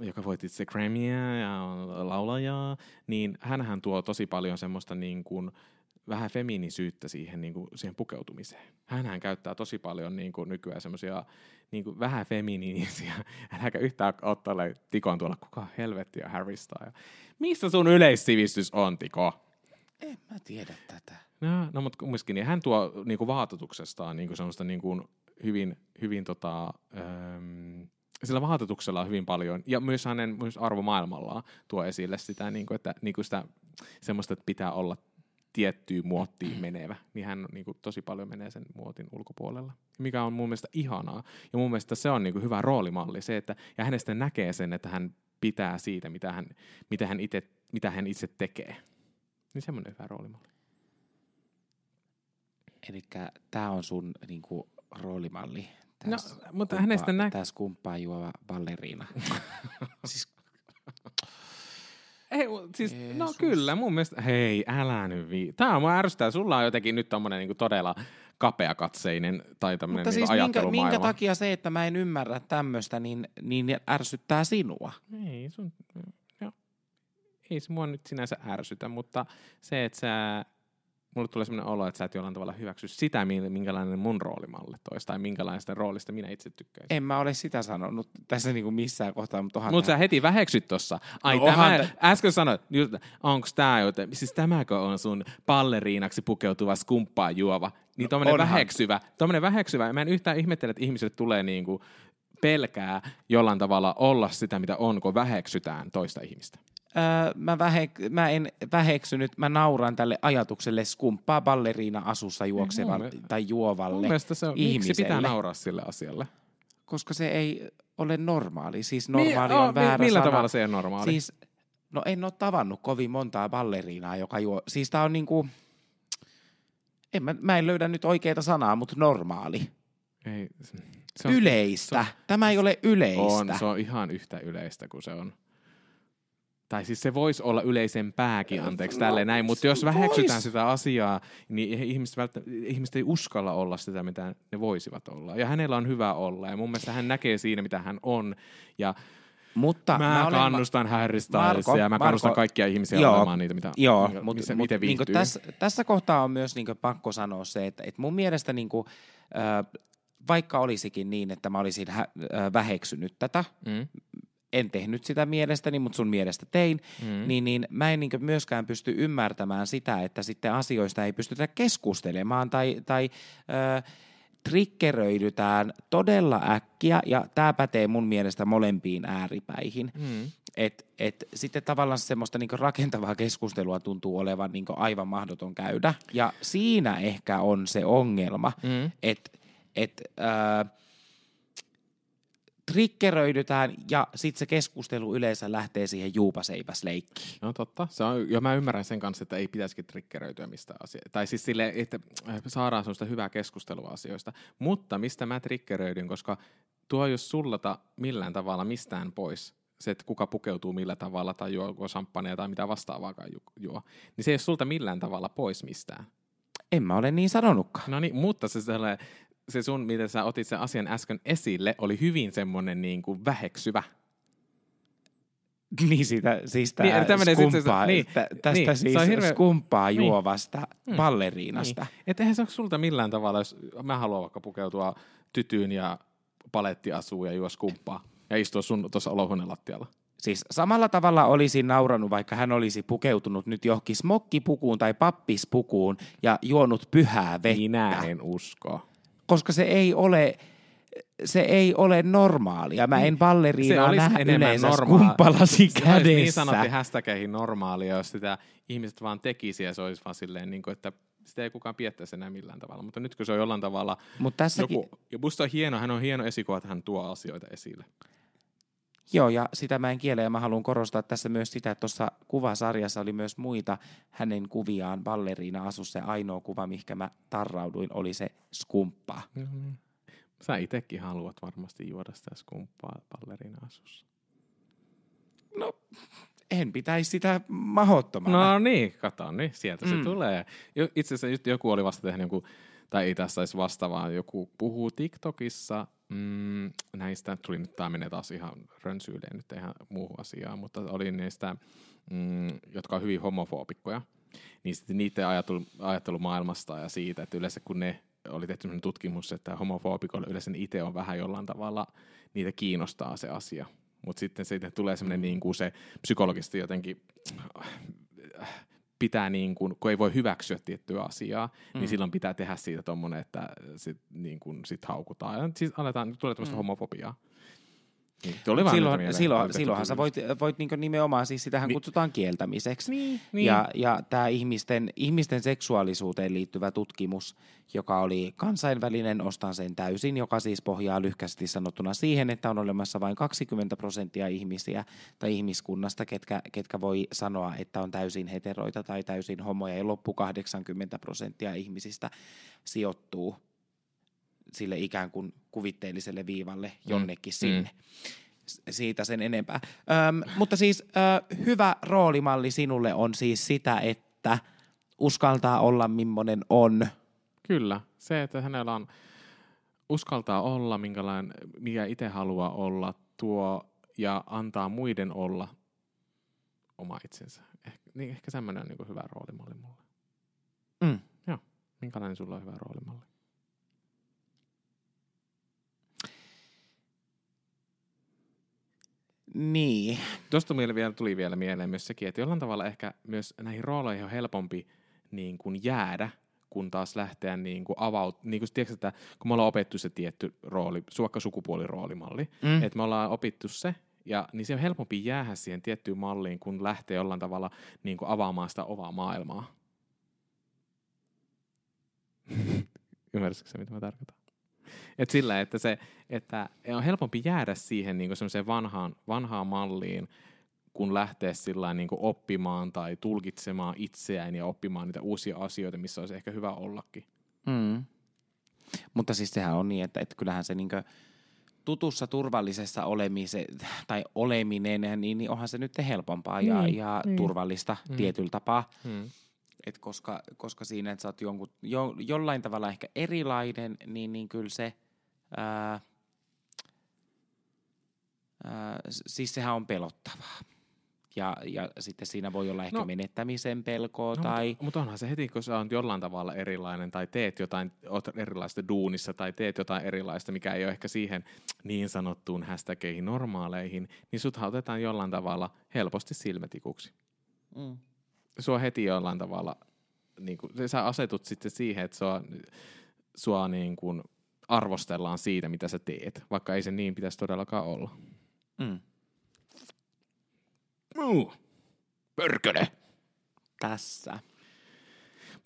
joka voitti se Grammyä ja on laulajaa, niin hänhän tuo tosi paljon semmoista niin kuin vähän feminiisyyttä siihen, niin kuin, siihen pukeutumiseen. Hänhän käyttää tosi paljon niin kuin nykyään semmoisia niin kuin vähän feminiinisiä. Äläkä yhtään ottaa Tikoon tuolla, kuka helvettiä Harry Styles. Missä sun yleissivistys on, Tiko? En mä tiedä tätä. No mutta kumminkin, niin hän tuo niin kuin vaatetuksestaan niin kuin semmoista niin kuin sillä vaatetuksella on hyvin paljon, ja myös hänen myös arvomaailmallaan tuo esille sitä, niin kuin, että, niin kuin sitä semmoista, että pitää olla tiettyyn muottiin menevä, niin hän niinku tosi paljon menee sen muotin ulkopuolella, mikä on mun mielestä ihanaa. Ja mun mielestä se on niinku hyvä roolimalli, se, että ja hänestä näkee sen, että hän pitää siitä, mitä hän itse tekee. Niin semmoinen hyvä roolimalli. Elikkä tää on sun niinku roolimalli. Tässä kumppaa juova balleriina. No kyllä, mun mielestä, hei, älä nyt tää on mun ärsyttää, sulla on jotenkin nyt tommonen niinku todella kapeakatseinen tai tämmönen niinku siis ajattelumaailma. Minkä takia se, että mä en ymmärrä tämmöstä, niin ärsyttää sinua? Ei, ei se mua nyt sinänsä ärsytä, mutta se, että mulle tulee semmoinen olo, että sä et jollain tavalla hyväksy sitä, minkälainen mun roolimalli toisi, tai minkälaista roolista minä itse tykkäisin. En mä ole sitä sanonut tässä niinku missään kohtaa, mutta onhan... Mutta sä heti väheksyt tossa. Ai no, äsken sanoit, onko tää joten, siis tämäkö on sun balleriinaksi pukeutuva skumppaa juova? Niin tommonen väheksyvä. Mä en yhtään ihmettele, että ihmisille tulee niinku pelkää jollain tavalla olla sitä, mitä on, kun väheksytään toista ihmistä. Mä en väheksynyt, mä nauran tälle ajatukselle skumppaa balleriina asussa juoksevalle tai juovalle ihmiselle. Miksi pitää nauraa sille asialle? Koska se ei ole normaali. Siis normaali on väärä sana. Millä tavalla se on normaali? Siis No en ole tavannut kovin montaa balleriinaa, joka juo. Siis tää on niinku, mä en löydä nyt oikeita sanaa, mutta normaali. Ei, se on, yleistä. Se on, tämä ei ole yleistä. On, se on ihan yhtä yleistä kuin se on. Tai siis se voisi olla yleisempääkin, anteeksi, tälleen näin, mutta jos väheksytään sitä asiaa, niin ihmiset ei uskalla olla sitä, mitä ne voisivat olla. Ja hänellä on hyvä olla, ja mun mielestä hän näkee siinä, mitä hän on. Ja mutta mä kannustan Harry Stylesia, ja mä kannustan kaikkia ihmisiä olemaan niitä, mitä miten viihtyy. Niin tässä kohtaa on myös niin pakko sanoa se, että mun mielestä niin kuin, vaikka olisikin niin, että mä olisin väheksynyt tätä, en tehnyt sitä mielestäni, mutta sun mielestä tein, niin mä en myöskään pysty ymmärtämään sitä, että sitten asioista ei pystytä keskustelemaan tai triggeröidytään todella äkkiä, ja tämä pätee mun mielestä molempiin ääripäihin. Et sitten tavallaan semmoista rakentavaa keskustelua tuntuu olevan aivan mahdoton käydä, ja siinä ehkä on se ongelma, että triggeröidytään ja sitten se keskustelu yleensä lähtee siihen juupaseipäsleikkiin. No totta. Se on, ja mä ymmärrän sen kanssa, että ei pitäisikin triggeröityä mistä asioista. Tai siis silleen, että saadaan sellaista hyvää keskustelua asioista. Mutta mistä mä triggeröidyn, koska tuo ei ole sullata millään tavalla mistään pois. Se, että kuka pukeutuu millä tavalla tai juo samppaneja tai mitä vastaavaakaan juo. Niin se ei ole sulta millään tavalla pois mistään. En mä ole niin sanonutkaan. No niin, mutta se sellainen... Se sun, miten sä otit sen asian äsken esille, oli hyvin semmoinen niin kuin väheksyvä. Niin sitä, siis tää skumppaa juovasta balleriinasta. Niin. Että eihän se ole sulta millään tavalla, jos mä haluan vaikka pukeutua tytyyn ja paletti asuu ja juo skumppaa ja istua sun tuossa olohuoneen lattialla. Siis samalla tavalla olisin nauranut, vaikka hän olisi pukeutunut nyt johonkin smokkipukuun tai pappispukuun ja juonut pyhää vettä. Minä en usko. Koska se ei ole normaalia. Mä en balleriinaa nähdä yleensä skumppalasi kädessä. Se olisi niin sanottu hashtageihin normaalia, jos sitä ihmiset vaan tekisi ja se olisi vaan silleen, niin kuin, että sitä ei kukaan piettäisi enää millään tavalla. Mutta nyt kun se on jollain tavalla joku, ja musta on hieno, hän on hieno esikuva, että hän tuo asioita esille. Joo, ja sitä mä en kiele, ja mä haluan korostaa tässä myös sitä, että tuossa kuvasarjassa oli myös muita hänen kuviaan balleriina-asussa, ja ainoa kuva, mihinkä mä tarrauduin, oli se skumppaa. Mm-hmm. Sä itsekin haluat varmasti juoda sitä skumppaa balleriina-asussa. No, en pitäisi sitä mahdottomana. No niin, kato, niin sieltä se tulee. Itse asiassa joku oli vasta tehnyt joku, tai ei tässä olisi vasta, vaan joku puhuu TikTokissa, näistä tuli nyt, tämä menee taas ihan rönsyyleen nyt ihan muuhun asiaan, mutta oli näistä, jotka on hyvin homofoobikkoja, niin sitten niiden ajattelu maailmasta ja siitä, että yleensä kun ne oli tehty tutkimus, että homofoobikolle yleensä itse on vähän jollain tavalla, niitä kiinnostaa se asia, mutta sitten siitä tulee semmoinen niin kuin se psykologisesti jotenkin pitää niin kuin, kun ei voi hyväksyä tiettyä asiaa, niin silloin pitää tehdä siitä tommonen, että sit niin kuin sit haukutaan. Ja siis aletaan, tulee tämmöistä homofobiaa. Niin, silloinhan sä voit niin kuin nimenomaan, siis sitähän kutsutaan kieltämiseksi. Niin. Ja tää ihmisten seksuaalisuuteen liittyvä tutkimus, joka oli kansainvälinen, ostan sen täysin, joka siis pohjaa lyhkästi sanottuna siihen, että on olemassa vain 20% ihmisiä tai ihmiskunnasta, ketkä voi sanoa, että on täysin heteroita tai täysin homoja, ja loppu 80% ihmisistä sijoittuu sille ikään kuin kuvitteelliselle viivalle jonnekin sinne. Siitä sen enempää. Mutta siis hyvä roolimalli sinulle on siis sitä, että uskaltaa olla millainen on. Kyllä. Se, että hänellä on uskaltaa olla, mikä itse haluaa olla, tuo ja antaa muiden olla oma itsensä. Ehkä semmoinen on niin hyvä roolimalli mulle. Joo. Minkälainen sulla on hyvä roolimalli? Niin. Tuosta tuli vielä mieleen myös sekin, että jollain tavalla ehkä myös näihin rooleihin on helpompi niin kuin jäädä, kun taas lähteä niin kuin niin kuin tiedätkö, että kun me ollaan opittu se tietty rooli, sukupuoliroolimalli, että me ollaan opittu se, ja niin se on helpompi jäädä siihen tiettyyn malliin, kun lähtee jollain tavalla niin kuin avaamaan sitä ovaa maailmaa. Ymmärsitkö sä, mitä mä tarkoitan? Et sillä, että se on helpompi jäädä siihen niin kuin semmoiseen vanhaan malliin, kun lähteä sillain niin kuin oppimaan tai tulkitsemaan itseään ja oppimaan niitä uusia asioita, missä olisi ehkä hyvä ollakin. Mm. Mutta siis sehän on niin, että kyllähän se niin kuin tutussa turvallisessa oleminen, niin onhan se nyt helpompaa ja turvallista tietyllä tapaa. Mm. Et koska siinä, että sä oot jollain tavalla ehkä erilainen, niin kyllä se, siis sehän on pelottavaa. Ja sitten siinä voi olla ehkä menettämisen pelkoa. No, tai... Mutta onhan se heti, kun sä oot jollain tavalla erilainen tai teet jotain, oot erilaista duunissa tai teet jotain erilaista, mikä ei ole ehkä siihen niin sanottuun hashtageihin normaaleihin, niin suthan otetaan jollain tavalla helposti silmätikuksi. Mm. Sua heti jollain tavalla, niin kun, sä asetut sitten siihen, että sua niin kun arvostellaan siitä, mitä sä teet, vaikka ei se niin pitäisi todellakaan olla. Mm. Pörköne! Tässä.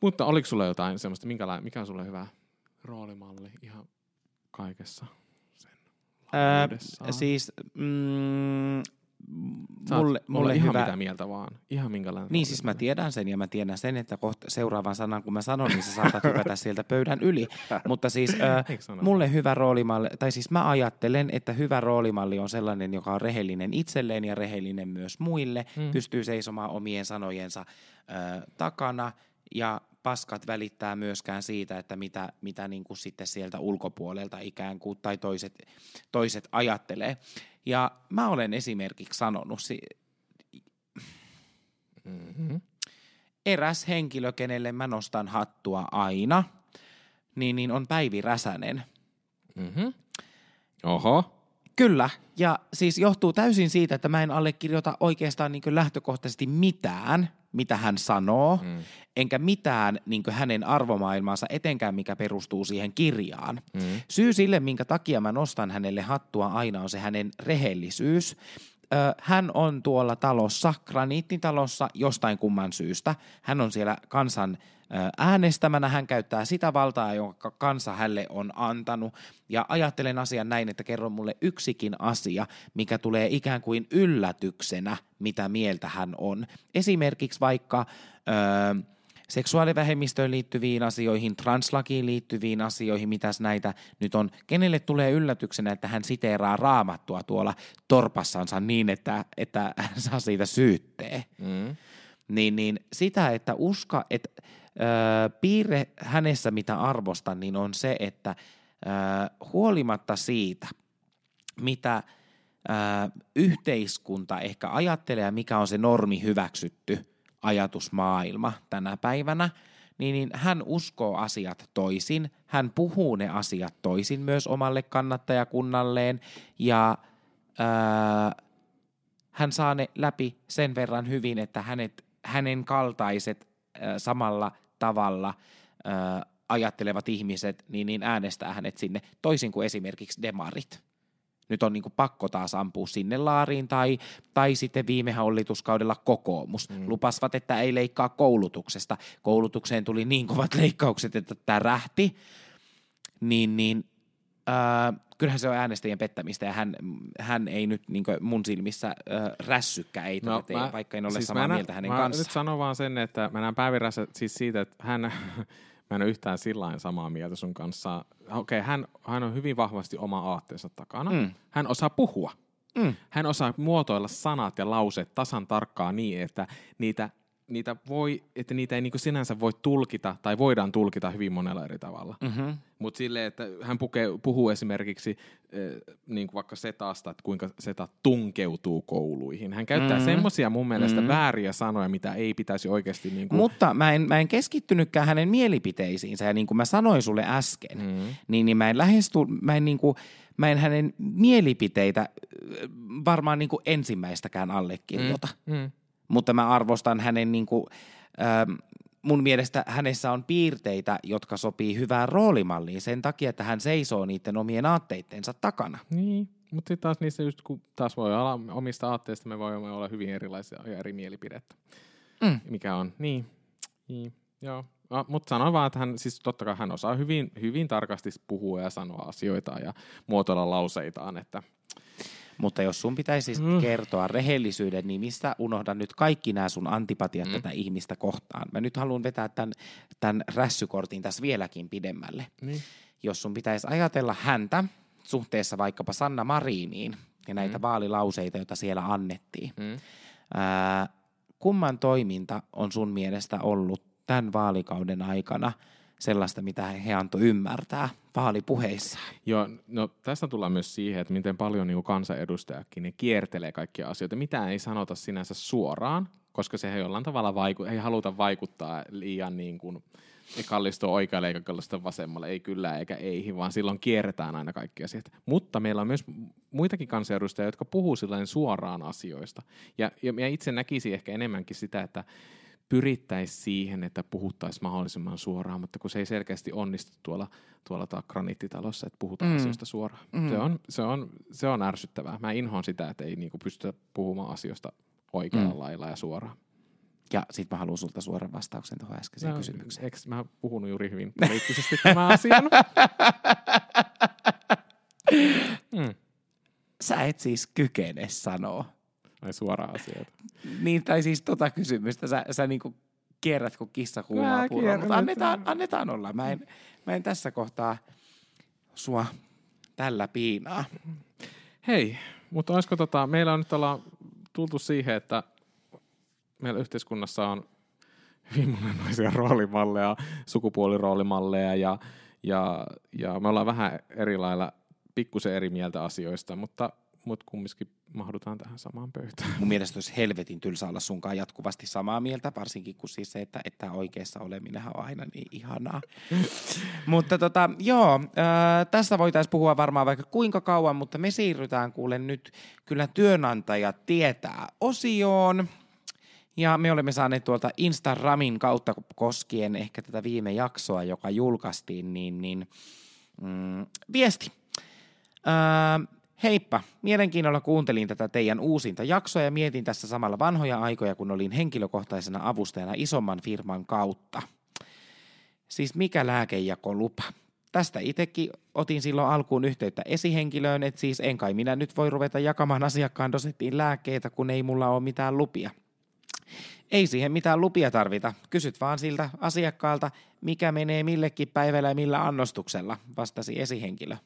Mutta oliko sulla jotain semmoista, mikä on sulle hyvä roolimalli ihan kaikessa sen laajuudessaan? Siis... mulle ihan hyvä. Mitä mieltä vaan. Ihan minkälainen. Niin siis mä tiedän sen ja mä tiedän sen, että kohta seuraavan sanan kun mä sanon, niin sä saatat hypätä sieltä pöydän yli. Mutta siis mulle hyvä roolimalli, tai siis mä ajattelen, että hyvä roolimalli on sellainen, joka on rehellinen itselleen ja rehellinen myös muille. Mm. Pystyy seisomaan omien sanojensa takana ja paskat välittää myöskään siitä, että mitä niin kuin sitten sieltä ulkopuolelta ikään kuin tai toiset ajattelee. Ja mä olen esimerkiksi sanonut, eräs henkilö, kenelle mä nostan hattua aina, niin on Päivi Räsänen. Mm-hmm. Oho. Kyllä, ja siis johtuu täysin siitä, että mä en allekirjoita oikeastaan niin kuin lähtökohtaisesti mitään, mitä hän sanoo, enkä mitään niin kuin hänen arvomaailmansa, etenkään mikä perustuu siihen kirjaan. Mm. Syy sille, minkä takia mä nostan hänelle hattua aina, on se hänen rehellisyys. Hän on tuolla talossa, graniittitalossa, jostain kumman syystä. Hän on siellä kansan äänestämänä, hän käyttää sitä valtaa, jonka kansa hälle on antanut. Ja ajattelen asian näin, että kerro mulle yksikin asia, mikä tulee ikään kuin yllätyksenä, mitä mieltä hän on. Esimerkiksi vaikka seksuaalivähemmistöön liittyviin asioihin, translakiin liittyviin asioihin, mitäs näitä nyt on. Kenelle tulee yllätyksenä, että hän siteeraa Raamattua tuolla torpassansa niin, että hän saa siitä syytteen. Mm. Niin sitä, että piirre hänessä, mitä arvostan, niin on se, että huolimatta siitä, mitä yhteiskunta ehkä ajattelee ja mikä on se normi hyväksytty ajatusmaailma tänä päivänä, niin hän uskoo asiat toisin, hän puhuu ne asiat toisin myös omalle kannattajakunnalleen ja hän saa ne läpi sen verran hyvin, että hänen kaltaiset samalla tavalla ajattelevat ihmiset, niin äänestää hänet sinne, toisin kuin esimerkiksi demarit. Nyt on niin kuin pakko taas ampua sinne laariin, tai sitten viime hallituskaudella kokoomus. Lupasivat, että ei leikkaa koulutuksesta. Koulutukseen tuli niin kovat leikkaukset, että tärähti. Kyllähän se on äänestäjien pettämistä, ja hän ei nyt niin mun silmissä rässykkä ei tee, vaikka en ole siis samaa mieltä hänen kanssaan. Mä nyt sanon vaan sen, että mä näen Päivi Räsänen siis siitä, että mä en ole yhtään sillain samaa mieltä sun kanssa. Okei, hän on hyvin vahvasti oma aatteensa takana. Mm. Hän osaa puhua. Mm. Hän osaa muotoilla sanat ja lauseet tasan tarkkaan niin, että niitä ei niinku sinänsä voi tulkita, tai voidaan tulkita hyvin monella eri tavalla. Mm-hmm. Mutta silleen, että hän puhuu esimerkiksi niinku vaikka setasta, että kuinka seta tunkeutuu kouluihin. Hän käyttää semmoisia mun mielestä vääriä sanoja, mitä ei pitäisi oikeasti... Niinku... Mutta mä en keskittynytkään hänen mielipiteisiinsä, ja niin kuin mä sanoin sulle äsken, niin mä en lähestu... Mä en hänen mielipiteitä varmaan niinku ensimmäistäkään allekirjoita. Mm. Mutta mä arvostan hänen, mun mielestä hänessä on piirteitä, jotka sopii hyvään roolimalliin sen takia, että hän seisoo niiden omien aatteittensa takana. Niin, mutta sitten taas niissä just, kun taas voi olla omista aatteista, me voimme olla hyvin erilaisia ja eri mielipidettä, mikä on. Niin joo. Mutta sanon vaan, että hän, siis totta kai hän osaa hyvin, hyvin tarkasti puhua ja sanoa asioita ja muotoilla lauseitaan, että... Mutta jos sun pitäisi kertoa rehellisyyden nimistä, unohda nyt kaikki nämä sun antipatiat tätä ihmistä kohtaan. Mä nyt haluan vetää tämän rässykortin tässä vieläkin pidemmälle. Jos sun pitäisi ajatella häntä suhteessa vaikkapa Sanna Mariniin ja näitä vaalilauseita, joita siellä annettiin, kumman toiminta on sun mielestä ollut tämän vaalikauden aikana sellaista, mitä he antoi ymmärtää vaalipuheissaan? Joo, no tästä tullaan myös siihen, että miten paljon niin kansanedustajakin ne kiertelee kaikkia asioita. Mitä ei sanota sinänsä suoraan, koska se ei jollain tavalla ei haluta vaikuttaa liian niin kuin kallistua oikealle eikä kallistua vasemmalle, ei kyllä eikä ei, vaan silloin kierretään aina kaikki asiat. Mutta meillä on myös muitakin kansanedustajia, jotka puhuu silloin suoraan asioista. Ja itse näkisin ehkä enemmänkin sitä, että pyrittäisiin siihen, että puhuttaisiin mahdollisimman suoraan, mutta kun se ei selkeästi onnistu tuolla graniittitalossa, että puhutaan asioista suoraan. Se on ärsyttävää. Mä inhoan sitä, että ei niinku pystytä puhumaan asioista oikealla lailla ja suoraan. Ja sit mä haluan sulta suoran vastauksen tuohon äskeiseen kysymykseen. Eikö mä puhunut juuri hyvin poliittisesti tämän asian? Sä et siis kykene sanoa. Ai suoraan asioita. Niin, tai siis kysymystä. Sä niinku kierrät kuin kissa kuumaa puuroa, mutta annetaan olla. Mä en tässä kohtaa sua tällä piinaa. Hei, mutta olisiko meillä on nyt tultu siihen, että meillä yhteiskunnassa on hyvin monenlaisia roolimalleja, sukupuoliroolimalleja ja me ollaan vähän eri lailla, pikkusen eri mieltä asioista, mutta kumminkin mahdutaan tähän samaan pöytään. Mun mielestä olisi helvetin tylsä olla sunkaan jatkuvasti samaa mieltä, varsinkin kun siis se, että oikeassa oleminenhan on aina niin ihanaa. Mutta tästä voitaisiin puhua varmaan vaikka kuinka kauan, mutta me siirrytään kuule nyt kyllä työnantajat tietää -osioon. Ja me olemme saaneet tuolta Instagramin kautta koskien ehkä tätä viime jaksoa, joka julkaistiin, niin viesti. Heippa, mielenkiinnolla kuuntelin tätä teidän uusinta jaksoa ja mietin tässä samalla vanhoja aikoja, kun olin henkilökohtaisena avustajana isomman firman kautta. Siis mikä lääkejakolupa? Tästä itsekin otin silloin alkuun yhteyttä esihenkilöön, että siis en kai minä nyt voi ruveta jakamaan asiakkaan dosettiin lääkkeitä, kun ei mulla ole mitään lupia. Ei siihen mitään lupia tarvita. Kysyt vaan siltä asiakkaalta, mikä menee millekin päivällä ja millä annostuksella, vastasi esihenkilö.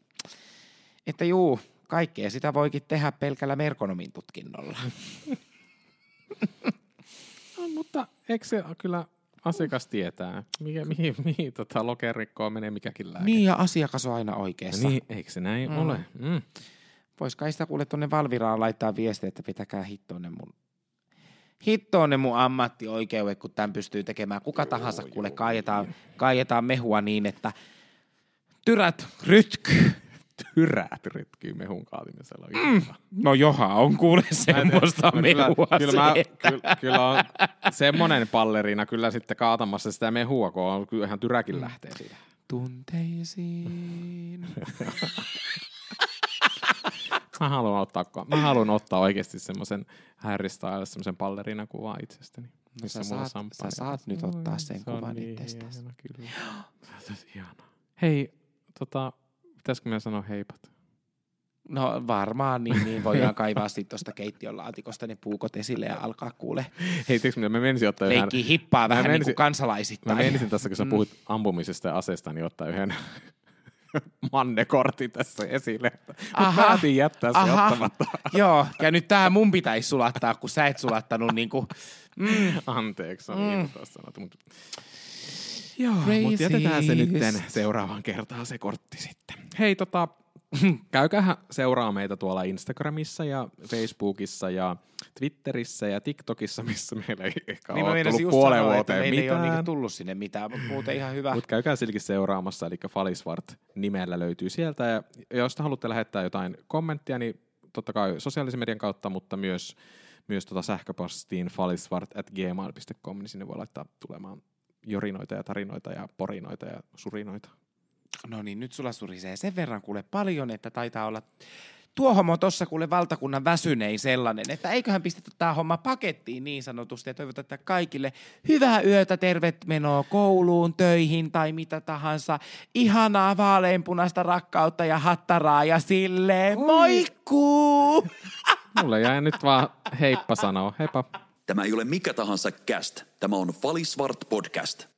Että juu, kaikkea sitä voikin tehdä pelkällä merkonomin tutkinnolla. No, mutta eikö se kyllä asiakas tietää, mihin lokerikkoon menee mikäkin lääke? Niin, ja asiakas on aina oikeassa. Niin, eikö se näin ole? Vois kai sitä kuule tuonne Valviraan laittaa viestiä, että pitäkää hittoon ne mun ammattioikeudet, kun tämän pystyy tekemään. Kuka tahansa kuule kaajetaan mehua niin, että tyrät rytkyy. Tyrät rytkyy mehun kaatimisella. No joha on kuule semmoista mehua. Kyllä on semmoinen ballerina kyllä sitten kaatamassa sitä mehua, kun on kyllähän tyräkin lähtee siitä. Tunteisiin. Mä haluan ottaa oikeasti semmoisen Harry Styles, semmoisen ballerinakuvan itsestäni. No sä saat nyt ottaa sen kuvan itsestäsi. Kyllä. Ihanaa. Hei, pitäisikö minä sanoa heipat? No varmaan, niin voidaan kaivaa sitten tuosta keittiön laatikosta ne puukot esille ja alkaa kuule. Hei, tiiäks minä menisin ottaa yhden. Leikki hippaa vähän niin kuin kansalaisittain. Mä menisin tässä, kun sä puhut ampumisesta ja aseesta, niin ottaa yhden mannekortin tässä esille. Mutta päätin jättää se ottamatta. Joo, ja nyt tää mun pitäisi sulattaa, kun sä et sulattanut niinku. Anteeksi, on niin taas sanottu. Joo, mutta jätetään se nyt seuraavaan kertaan se kortti sitten. Hei, käykää seuraa meitä tuolla Instagramissa ja Facebookissa ja Twitterissä ja TikTokissa, missä meillä ei ehkä ole tullut puoleen vuoteen mitään. Meillä ei ole tullut sinne mitään, mutta muuten ihan hyvä. Mutta käykää silläkin seuraamassa, eli Valisvart nimellä löytyy sieltä. Ja jos te haluatte lähettää jotain kommenttia, niin totta kai sosiaalisen median kautta, mutta myös sähköpostiin valisvart@gmail.com, niin sinne voi laittaa tulemaan jorinoita ja tarinoita ja porinoita ja surinoita. No niin, nyt sulla surisee sen verran kuule paljon, että taitaa olla tuo homma tuossa kuule valtakunnan väsynein sellainen, että eiköhän pistetä tämä homma pakettiin niin sanotusti ja toivotetaan kaikille hyvää yötä, tervet menoa kouluun, töihin tai mitä tahansa. Ihanaa vaaleanpunaista rakkautta ja hattaraa ja silleen moikkuu! Mulle jäi nyt vaan heippa sanoa, heippa. Tämä ei ole mikä tahansa cast, tämä on Valisvart podcast.